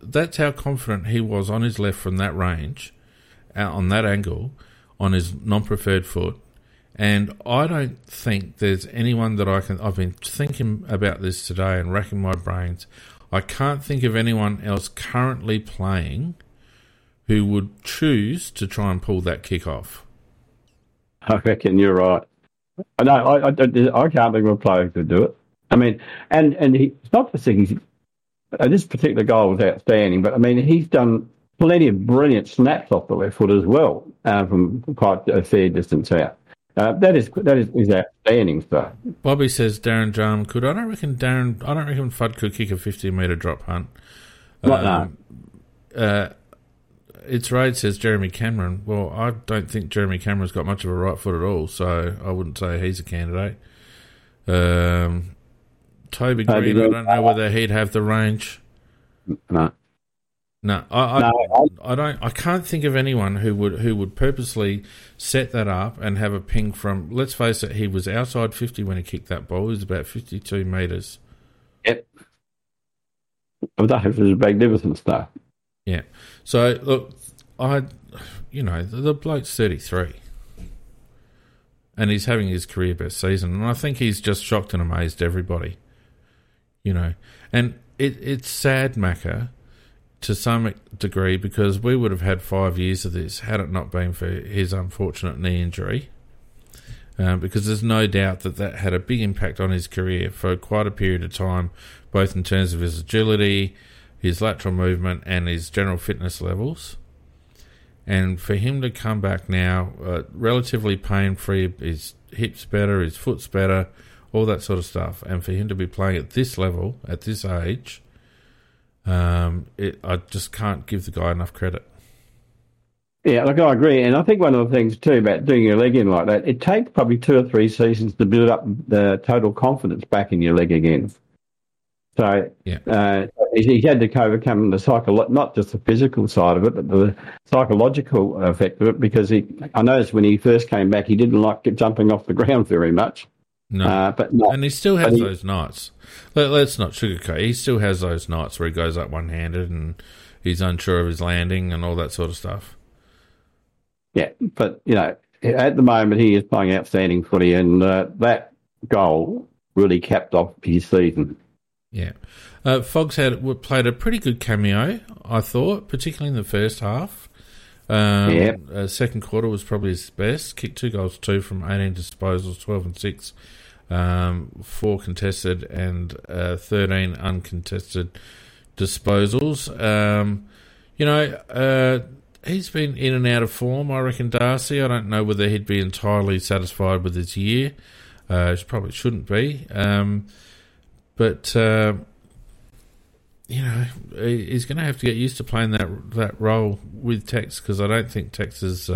that's how confident he was on his left from that range, on that angle, on his non-preferred foot. And I don't think there's anyone that I've been thinking about this today and racking my brains. I can't think of anyone else currently playing who would choose to try and pull that kick off. I reckon you're right. No, I can't think of a player who could do it. I mean, and it's not for things. This particular goal was outstanding, but I mean, he's done plenty of brilliant snaps off the left foot as well, from quite a fair distance out. That is outstanding stuff. Bobby says Darren Jarman could. I don't reckon Fudd could kick a 50-metre drop punt. What? No. It's Raid says Jeremy Cameron. Well, I don't think Jeremy Cameron's got much of a right foot at all, so I wouldn't say he's a candidate. Toby Green, I don't know whether he'd have the range. No, I don't. I can't think of anyone who would purposely set that up and have a ping from. Let's face it, he was outside 50 when he kicked that ball. He was about 52 metres. Yep, that was magnificent stuff. Yeah. So look, the bloke's 33, and he's having his career best season, and I think he's just shocked and amazed everybody, you know. And it's sad, Macca, to some degree, because we would have had 5 years of this had it not been for his unfortunate knee injury, because there's no doubt that had a big impact on his career for quite a period of time, both in terms of his agility, his lateral movement, and his general fitness levels. And for him to come back now, relatively pain-free, his hips better, his foot's better, all that sort of stuff, and for him to be playing at this level, at this age, I just can't give the guy enough credit. Yeah, look, I agree. And I think one of the things, too, about doing your leg in like that, it takes probably 2 or 3 seasons to build up the total confidence back in your leg again. So yeah. He had to overcome not just the physical side of it, but the psychological effect of it, because I noticed when he first came back, he didn't like jumping off the ground very much. No. And he still has those nights. Let's not sugarcoat. He still has those nights where he goes up one-handed and he's unsure of his landing and all that sort of stuff. Yeah, but, you know, at the moment he is playing outstanding footy, and that goal really capped off his season. Yeah. Foggs played a pretty good cameo, I thought, particularly in the first half. Second quarter was probably his best. Kicked 2 goals, 2 from 18 disposals, 12 and 6, 4 contested and 13 uncontested disposals. He's been in and out of form, I reckon, Darcy. I don't know whether he'd be entirely satisfied with his year. He probably shouldn't be. He's going to have to get used to playing that role with Tex, because I don't think Tex is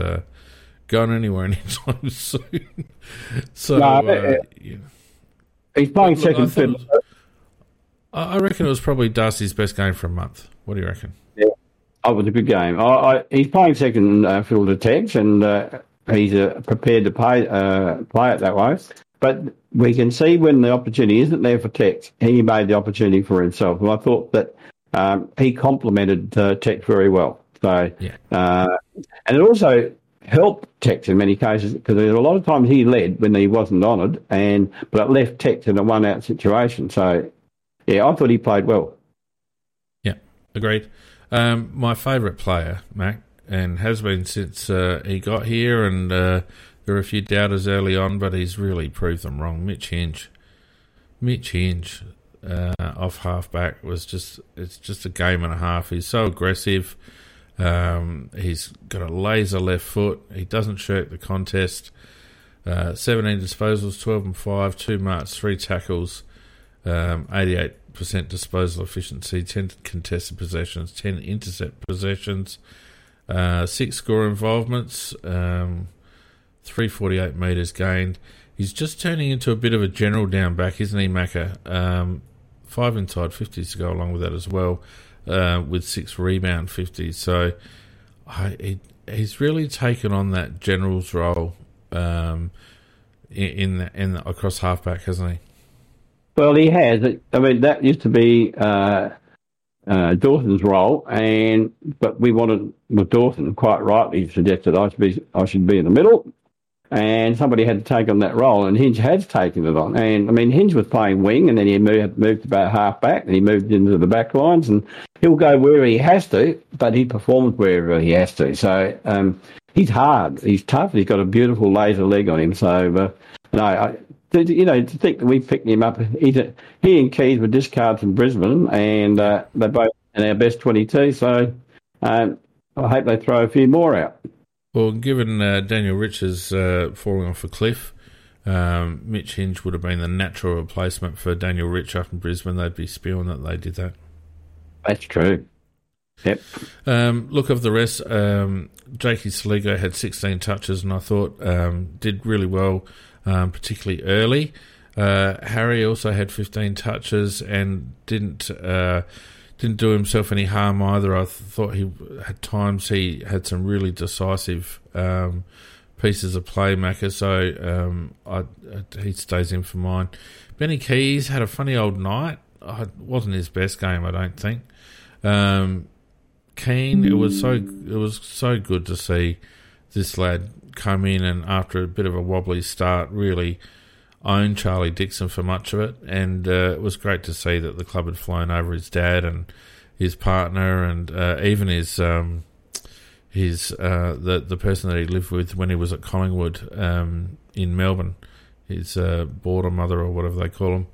going anywhere anytime soon. He's playing second fiddle. I reckon it was probably Darcy's best game for a month. What do you reckon? Yeah, it was a good game. He's playing second fiddle to Tex, and he's prepared to play it that way. But we can see when the opportunity isn't there for Tex, he made the opportunity for himself. And I thought that he complemented Tex very well. So, yeah. And it also helped Tex in many cases, because a lot of times he led when he wasn't honoured, but it left Tex in a one-out situation. So, yeah, I thought he played well. Yeah, agreed. My favourite player, Mac, and has been since he got here, and... there were a few doubters early on, but he's really proved them wrong. Mitch Hinge off halfback was just a game and a half. He's so aggressive. He's got a laser left foot. He doesn't shirk the contest. 17 disposals, 12 and 5, 2 marks, 3 tackles, 88% disposal efficiency, 10 contested possessions, 10 intercept possessions, 6 score involvements, 348 metres gained. He's just turning into a bit of a general down back, isn't he, Macca? 5 inside 50s to go along with that as well, with 6 rebound 50s. So he's really taken on that general's role in the across halfback, hasn't he? Well, he has. I mean, that used to be Dawson's role, but we wanted, with Dawson quite rightly suggested I should be in the middle, and somebody had to take on that role, and Hinge has taken it on. And I mean, Hinge was playing wing, and then he moved about half back, and he moved into the back lines, and he'll go wherever he has to, but he performs wherever he has to. So he's hard, he's tough, he's got a beautiful laser leg on him. So to think that we picked him up, he and Keys were discards in Brisbane, and they're both in our best 22, so I hope they throw a few more out. Well, given Daniel Rich's falling off a cliff, Mitch Hinge would have been the natural replacement for Daniel Rich up in Brisbane. They'd be spewing that they did that. That's true. Yep. Look, of the rest, Jakey Saligo had 16 touches, and I thought did really well, particularly early. Harry also had 15 touches and didn't do himself any harm either. I thought he at times he had some really decisive pieces of play, Macca, so he stays in for mine. Benny Keys had a funny old night. It wasn't his best game, I don't think. Keane, it was so good to see this lad come in and, after a bit of a wobbly start, really owned Charlie Dixon for much of it, and it was great to see that the club had flown over his dad and his partner, and even the person that he lived with when he was at Collingwood in Melbourne, his border mother or whatever they call him.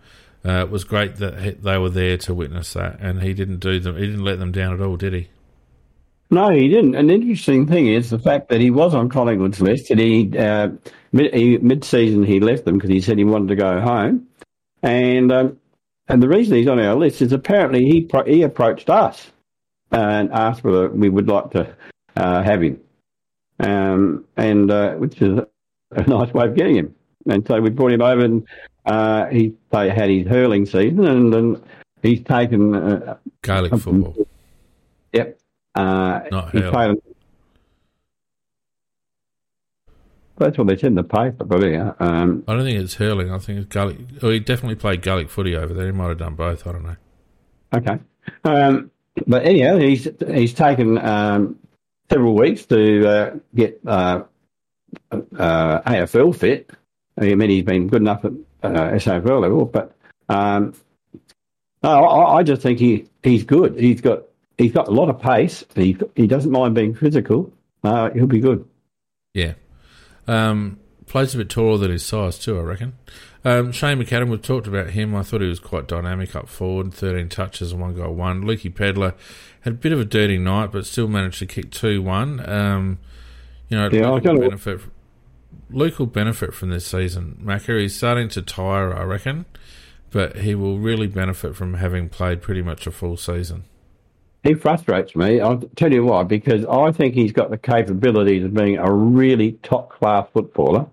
It was great that they were there to witness that, and he didn't let them down at all, did he? No, he didn't. An interesting thing is the fact that he was on Collingwood's list, and mid-season he left them because he said he wanted to go home. And the reason he's on our list is apparently he approached us and asked whether we would like to have him, which is a nice way of getting him. And so we brought him over, and they had his hurling season, and then he's taken Gaelic football. Yep. That's what they said in the paper, probably. I don't think it's hurling. I think it's Gaelic. Oh, he definitely played Gaelic footy over there. He might have done both. I don't know. Okay, but anyhow, he's taken several weeks to get AFL fit. I mean, he's been good enough at SAFL level, but I just think he's good. He's got a lot of pace. He doesn't mind being physical. He'll be good. Yeah. Plays a bit taller than his size too, I reckon. Shane McAdam, we've talked about him. I thought he was quite dynamic up forward, 13 touches and 1 goal. Lukey Pedler had a bit of a dirty night, but still managed to kick 2-1. Luke will benefit from this season, Macca. He's starting to tire, I reckon, but he will really benefit from having played pretty much a full season. He frustrates me. I'll tell you why, because I think he's got the capabilities of being a really top-class footballer.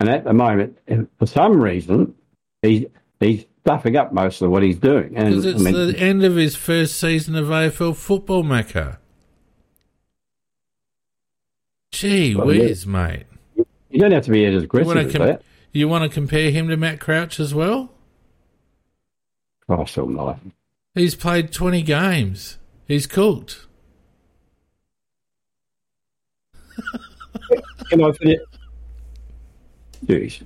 And at the moment, for some reason, he's stuffing up most of what he's doing. Because it's the end of his first season of AFL football, Macca. Gee whiz, mate. You don't have to be as aggressive as that. You want to compare him to Matt Crouch as well? Oh, still not. He's played 20 games. He's cooked. Can I finish? Jeez,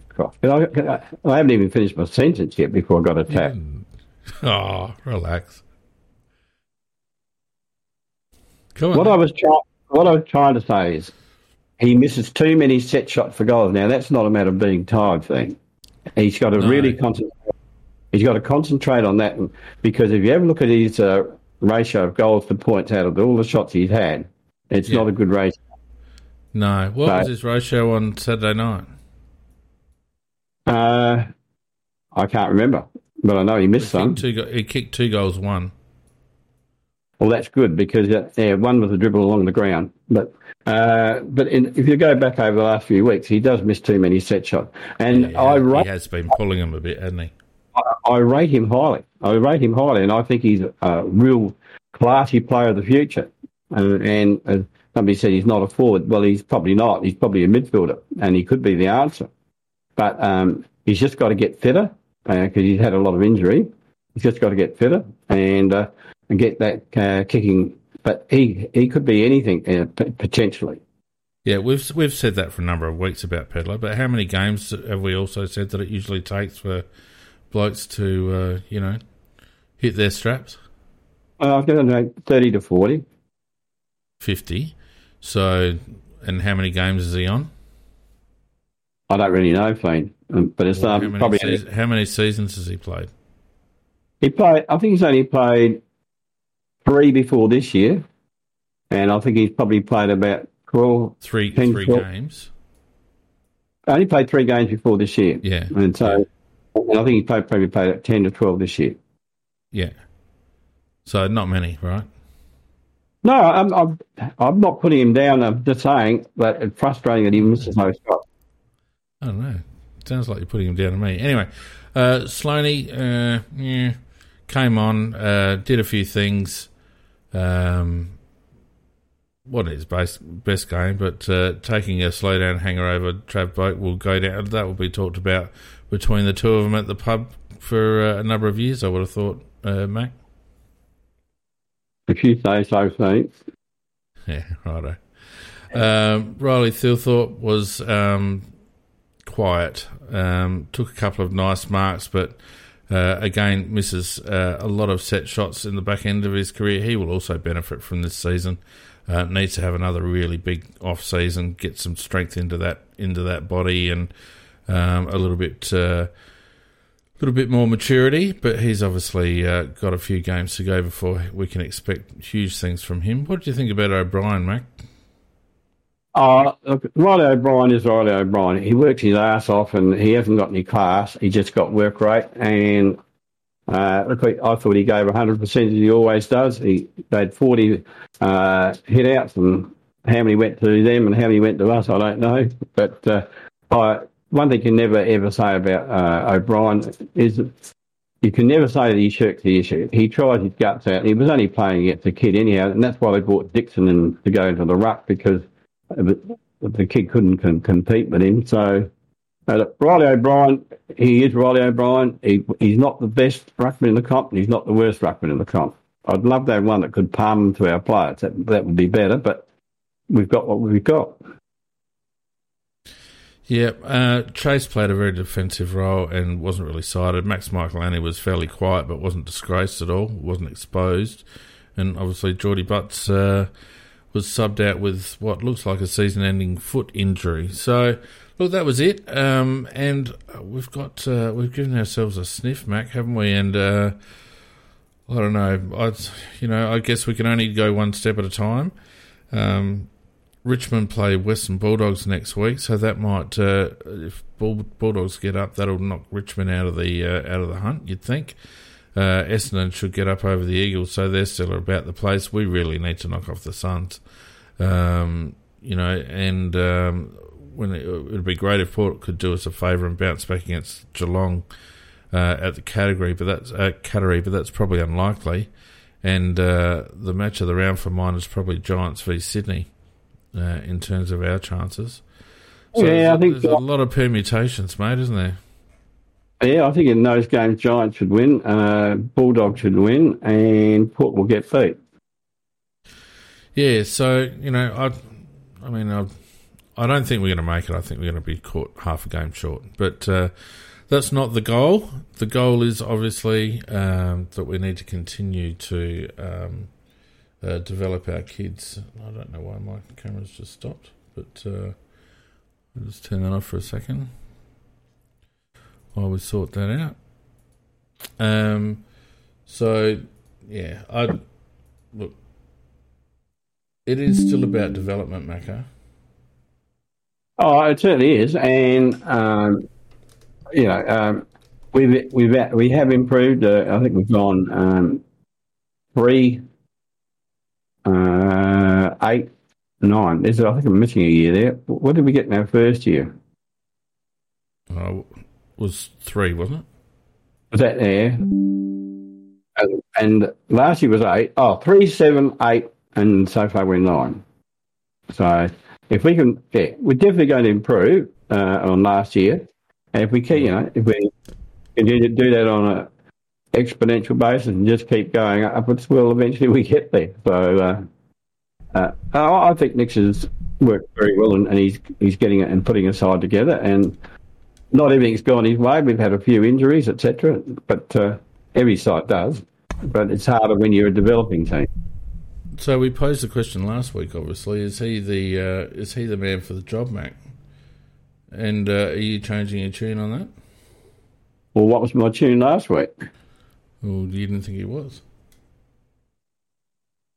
I haven't even finished my sentence yet before I got attacked. Oh, relax. Come on. What I was trying to say is he misses too many set shots for goals. Now, that's not a matter of being tired thing. He's got to really concentrate. He's got to concentrate on that, because if you ever look at his ratio of goals to points out of all the shots he's had, it's not a good ratio. No. What was his ratio on Saturday night? I can't remember, but I know he missed some. He kicked 2 goals, 1. Well, that's good because one was a dribble along the ground. But if you go back over the last few weeks, he does miss too many set shots. And yeah, he has been pulling them a bit, hasn't he? I rate him highly. And I think he's a real classy player of the future. And as somebody said, he's not a forward. Well, he's probably not. He's probably a midfielder, and he could be the answer. But he's just got to get fitter because he's had a lot of injury. He's just got to get fitter and get that kicking. But he could be anything potentially. Yeah, we've said that for a number of weeks about Pedler, but how many games have we also said that it usually takes for blokes to, hit their straps? I've got to know 30 to 40. 50. So, and how many games is he on? I don't really know, Fiend. But it's probably... how many seasons has he played? I think he's only played 3 before this year, and I think he's probably played about 12... Three games? I only played 3 games before this year. Yeah. And so... I think he probably played at 10 to 12 this year. Yeah. So not many, right? No, I'm not putting him down. I'm just saying that it's frustrating that he misses no shot. I don't know. It sounds like you're putting him down to me. Anyway, Sloaney came on, did a few things. Wasn't his best game, but taking a slow-down hanger over Trav Boak will go down. That will be talked about between the two of them at the pub for a number of years, I would have thought, Mac. If you say so, thanks. Yeah, righto. Riley Thilthorpe was quiet, took a couple of nice marks, but again misses a lot of set shots in the back end of his career. He will also benefit from this season. Needs to have another really big off season, get some strength into that body, and a little bit more maturity. But he's obviously got a few games to go before we can expect huge things from him. What do you think about O'Brien, Mac? Look, Riley O'Brien is Riley O'Brien. He works his ass off, and he hasn't got any class. He just got work rate, and look, I thought he gave 100% as he always does. They had 40 hit-outs, and how many went to them and how many went to us, I don't know. But one thing you can never, ever say about O'Brien is you can never say that he shirked the issue. He tried his guts out. He was only playing against the kid anyhow, and that's why they brought Dixon in to go into the ruck because the kid couldn't compete with him. So... Look, Riley O'Brien, he is Riley O'Brien. He's not the best ruckman in the comp, and he's not the worst ruckman in the comp. I'd love to have one that could palm to our players. That would be better, but we've got what we've got. Yeah, Chase played a very defensive role and wasn't really cited. Max Michaelani was fairly quiet but wasn't disgraced at all, wasn't exposed. And obviously Geordie Butts was subbed out with what looks like a season-ending foot injury. So... Look, that was it, and we've given ourselves a sniff, Mac, haven't we? And I don't know, I guess we can only go one step at a time. Richmond play Western Bulldogs next week, so that might, if Bulldogs get up, that'll knock Richmond out of the hunt. You'd think Essendon should get up over the Eagles, so they're still about the place. We really need to knock off the Suns, and. It would be great if Port could do us a favour and bounce back against Geelong at the category, but that's probably unlikely. And the match of the round for mine is probably Giants v Sydney in terms of our chances. So yeah, I think there's a lot of permutations, mate, isn't there? Yeah, I think in those games Giants should win, Bulldogs should win, and Port will get beat. Yeah, so I don't think we're going to make it. I think we're going to be caught half a game short. But that's not the goal. The goal is obviously that we need to continue to develop our kids. I don't know why my camera's just stopped, but I'll just turn that off for a second while we sort that out. So, yeah, look, it is still about development, Macca. Oh, it certainly is, and we have improved. I think we've gone 3 Eight, 9. I think I'm missing a year there. What did we get in our first year? It was 3, wasn't it? Was that there? And last year was 8. 3, 7, 8, and so far we're 9. So if we can, we're definitely going to improve on last year. And if we can, if we continue to do that on an exponential basis and just keep going upwards, well, eventually we get there. So I think Nick's has worked very well, and he's getting it and putting a side together. And not everything's gone his way. We've had a few injuries, etc. But every side does. But it's harder when you're a developing team. So we posed the question last week. Obviously, is he the man for the job, Mac? And are you changing your tune on that? Well, what was my tune last week? Well, you didn't think he was.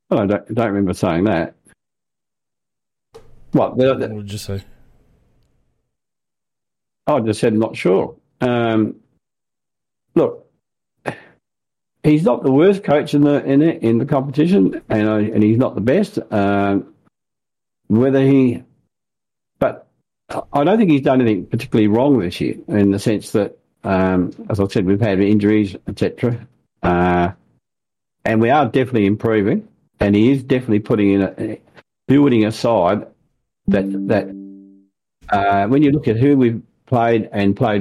Well, I don't remember saying that. What would you say? I just said not sure. Look, he's not the worst coach in the competition, and he's not the best. But I don't think he's done anything particularly wrong this year, in the sense that, as I said, we've had injuries, etc., and we are definitely improving. And he is definitely putting in building a side that when you look at who we've played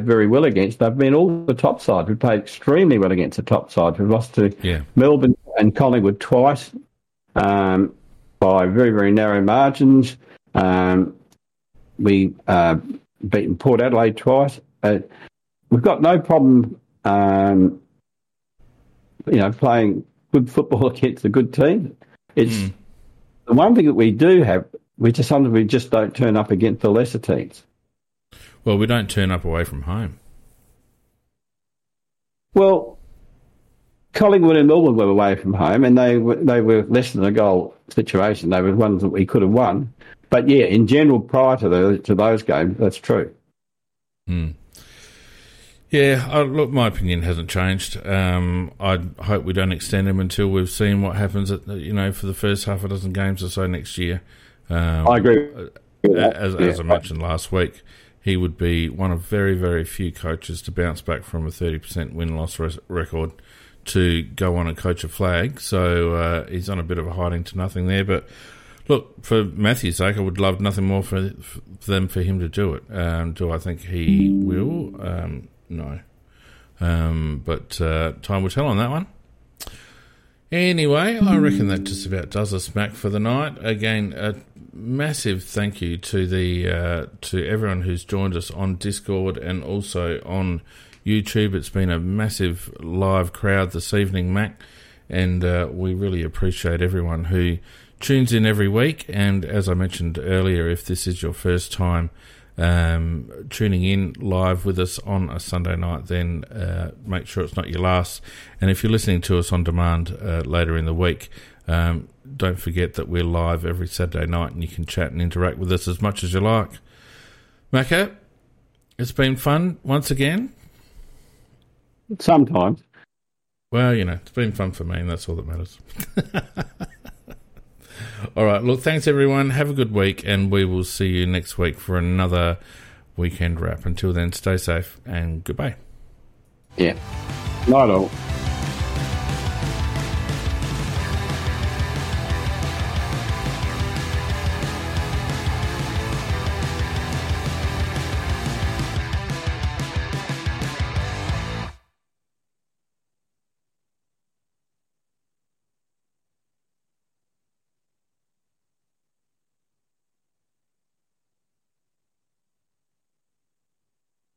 very well against, they've been all the top side. We've played extremely well against the top side. We've lost to Melbourne and Collingwood twice by very, very narrow margins. We beaten Port Adelaide twice. We've got no problem playing good football against a good team. It's the one thing that we do have, we just don't turn up against the lesser teams. Well, we don't turn up away from home. Well, Collingwood and Melbourne were away from home, and they were less than a goal situation. They were ones that we could have won. But yeah, in general, prior to those games, that's true. Mm. Yeah, look, my opinion hasn't changed. I hope we don't extend him until we've seen what happens for the first half a dozen games or so next year. I agree with that. As I mentioned last week, he would be one of very, very few coaches to bounce back from a 30% win-loss record to go on and coach a flag. So he's on a bit of a hiding to nothing there. But look, for Matthew's sake, I would love nothing more for him to do it. Do I think he will? No. But time will tell on that one. Anyway, I reckon that just about does us, Mac, for the night. Again, a massive thank you to to everyone who's joined us on Discord and also on YouTube. It's been a massive live crowd this evening, Mac, and we really appreciate everyone who tunes in every week. And as I mentioned earlier, if this is your first time tuning in live with us on a Sunday night, then make sure it's not your last. And if you're listening to us on demand later in the week, don't forget that we're live every Saturday night, and you can chat and interact with us as much as you like. Macca, it's been fun once again. Sometimes. Well, it's been fun for me, and that's all that matters. All right, look, thanks everyone. Have a good week, and we will see you next week for another weekend wrap. Until then, stay safe and goodbye. Yeah. Night all.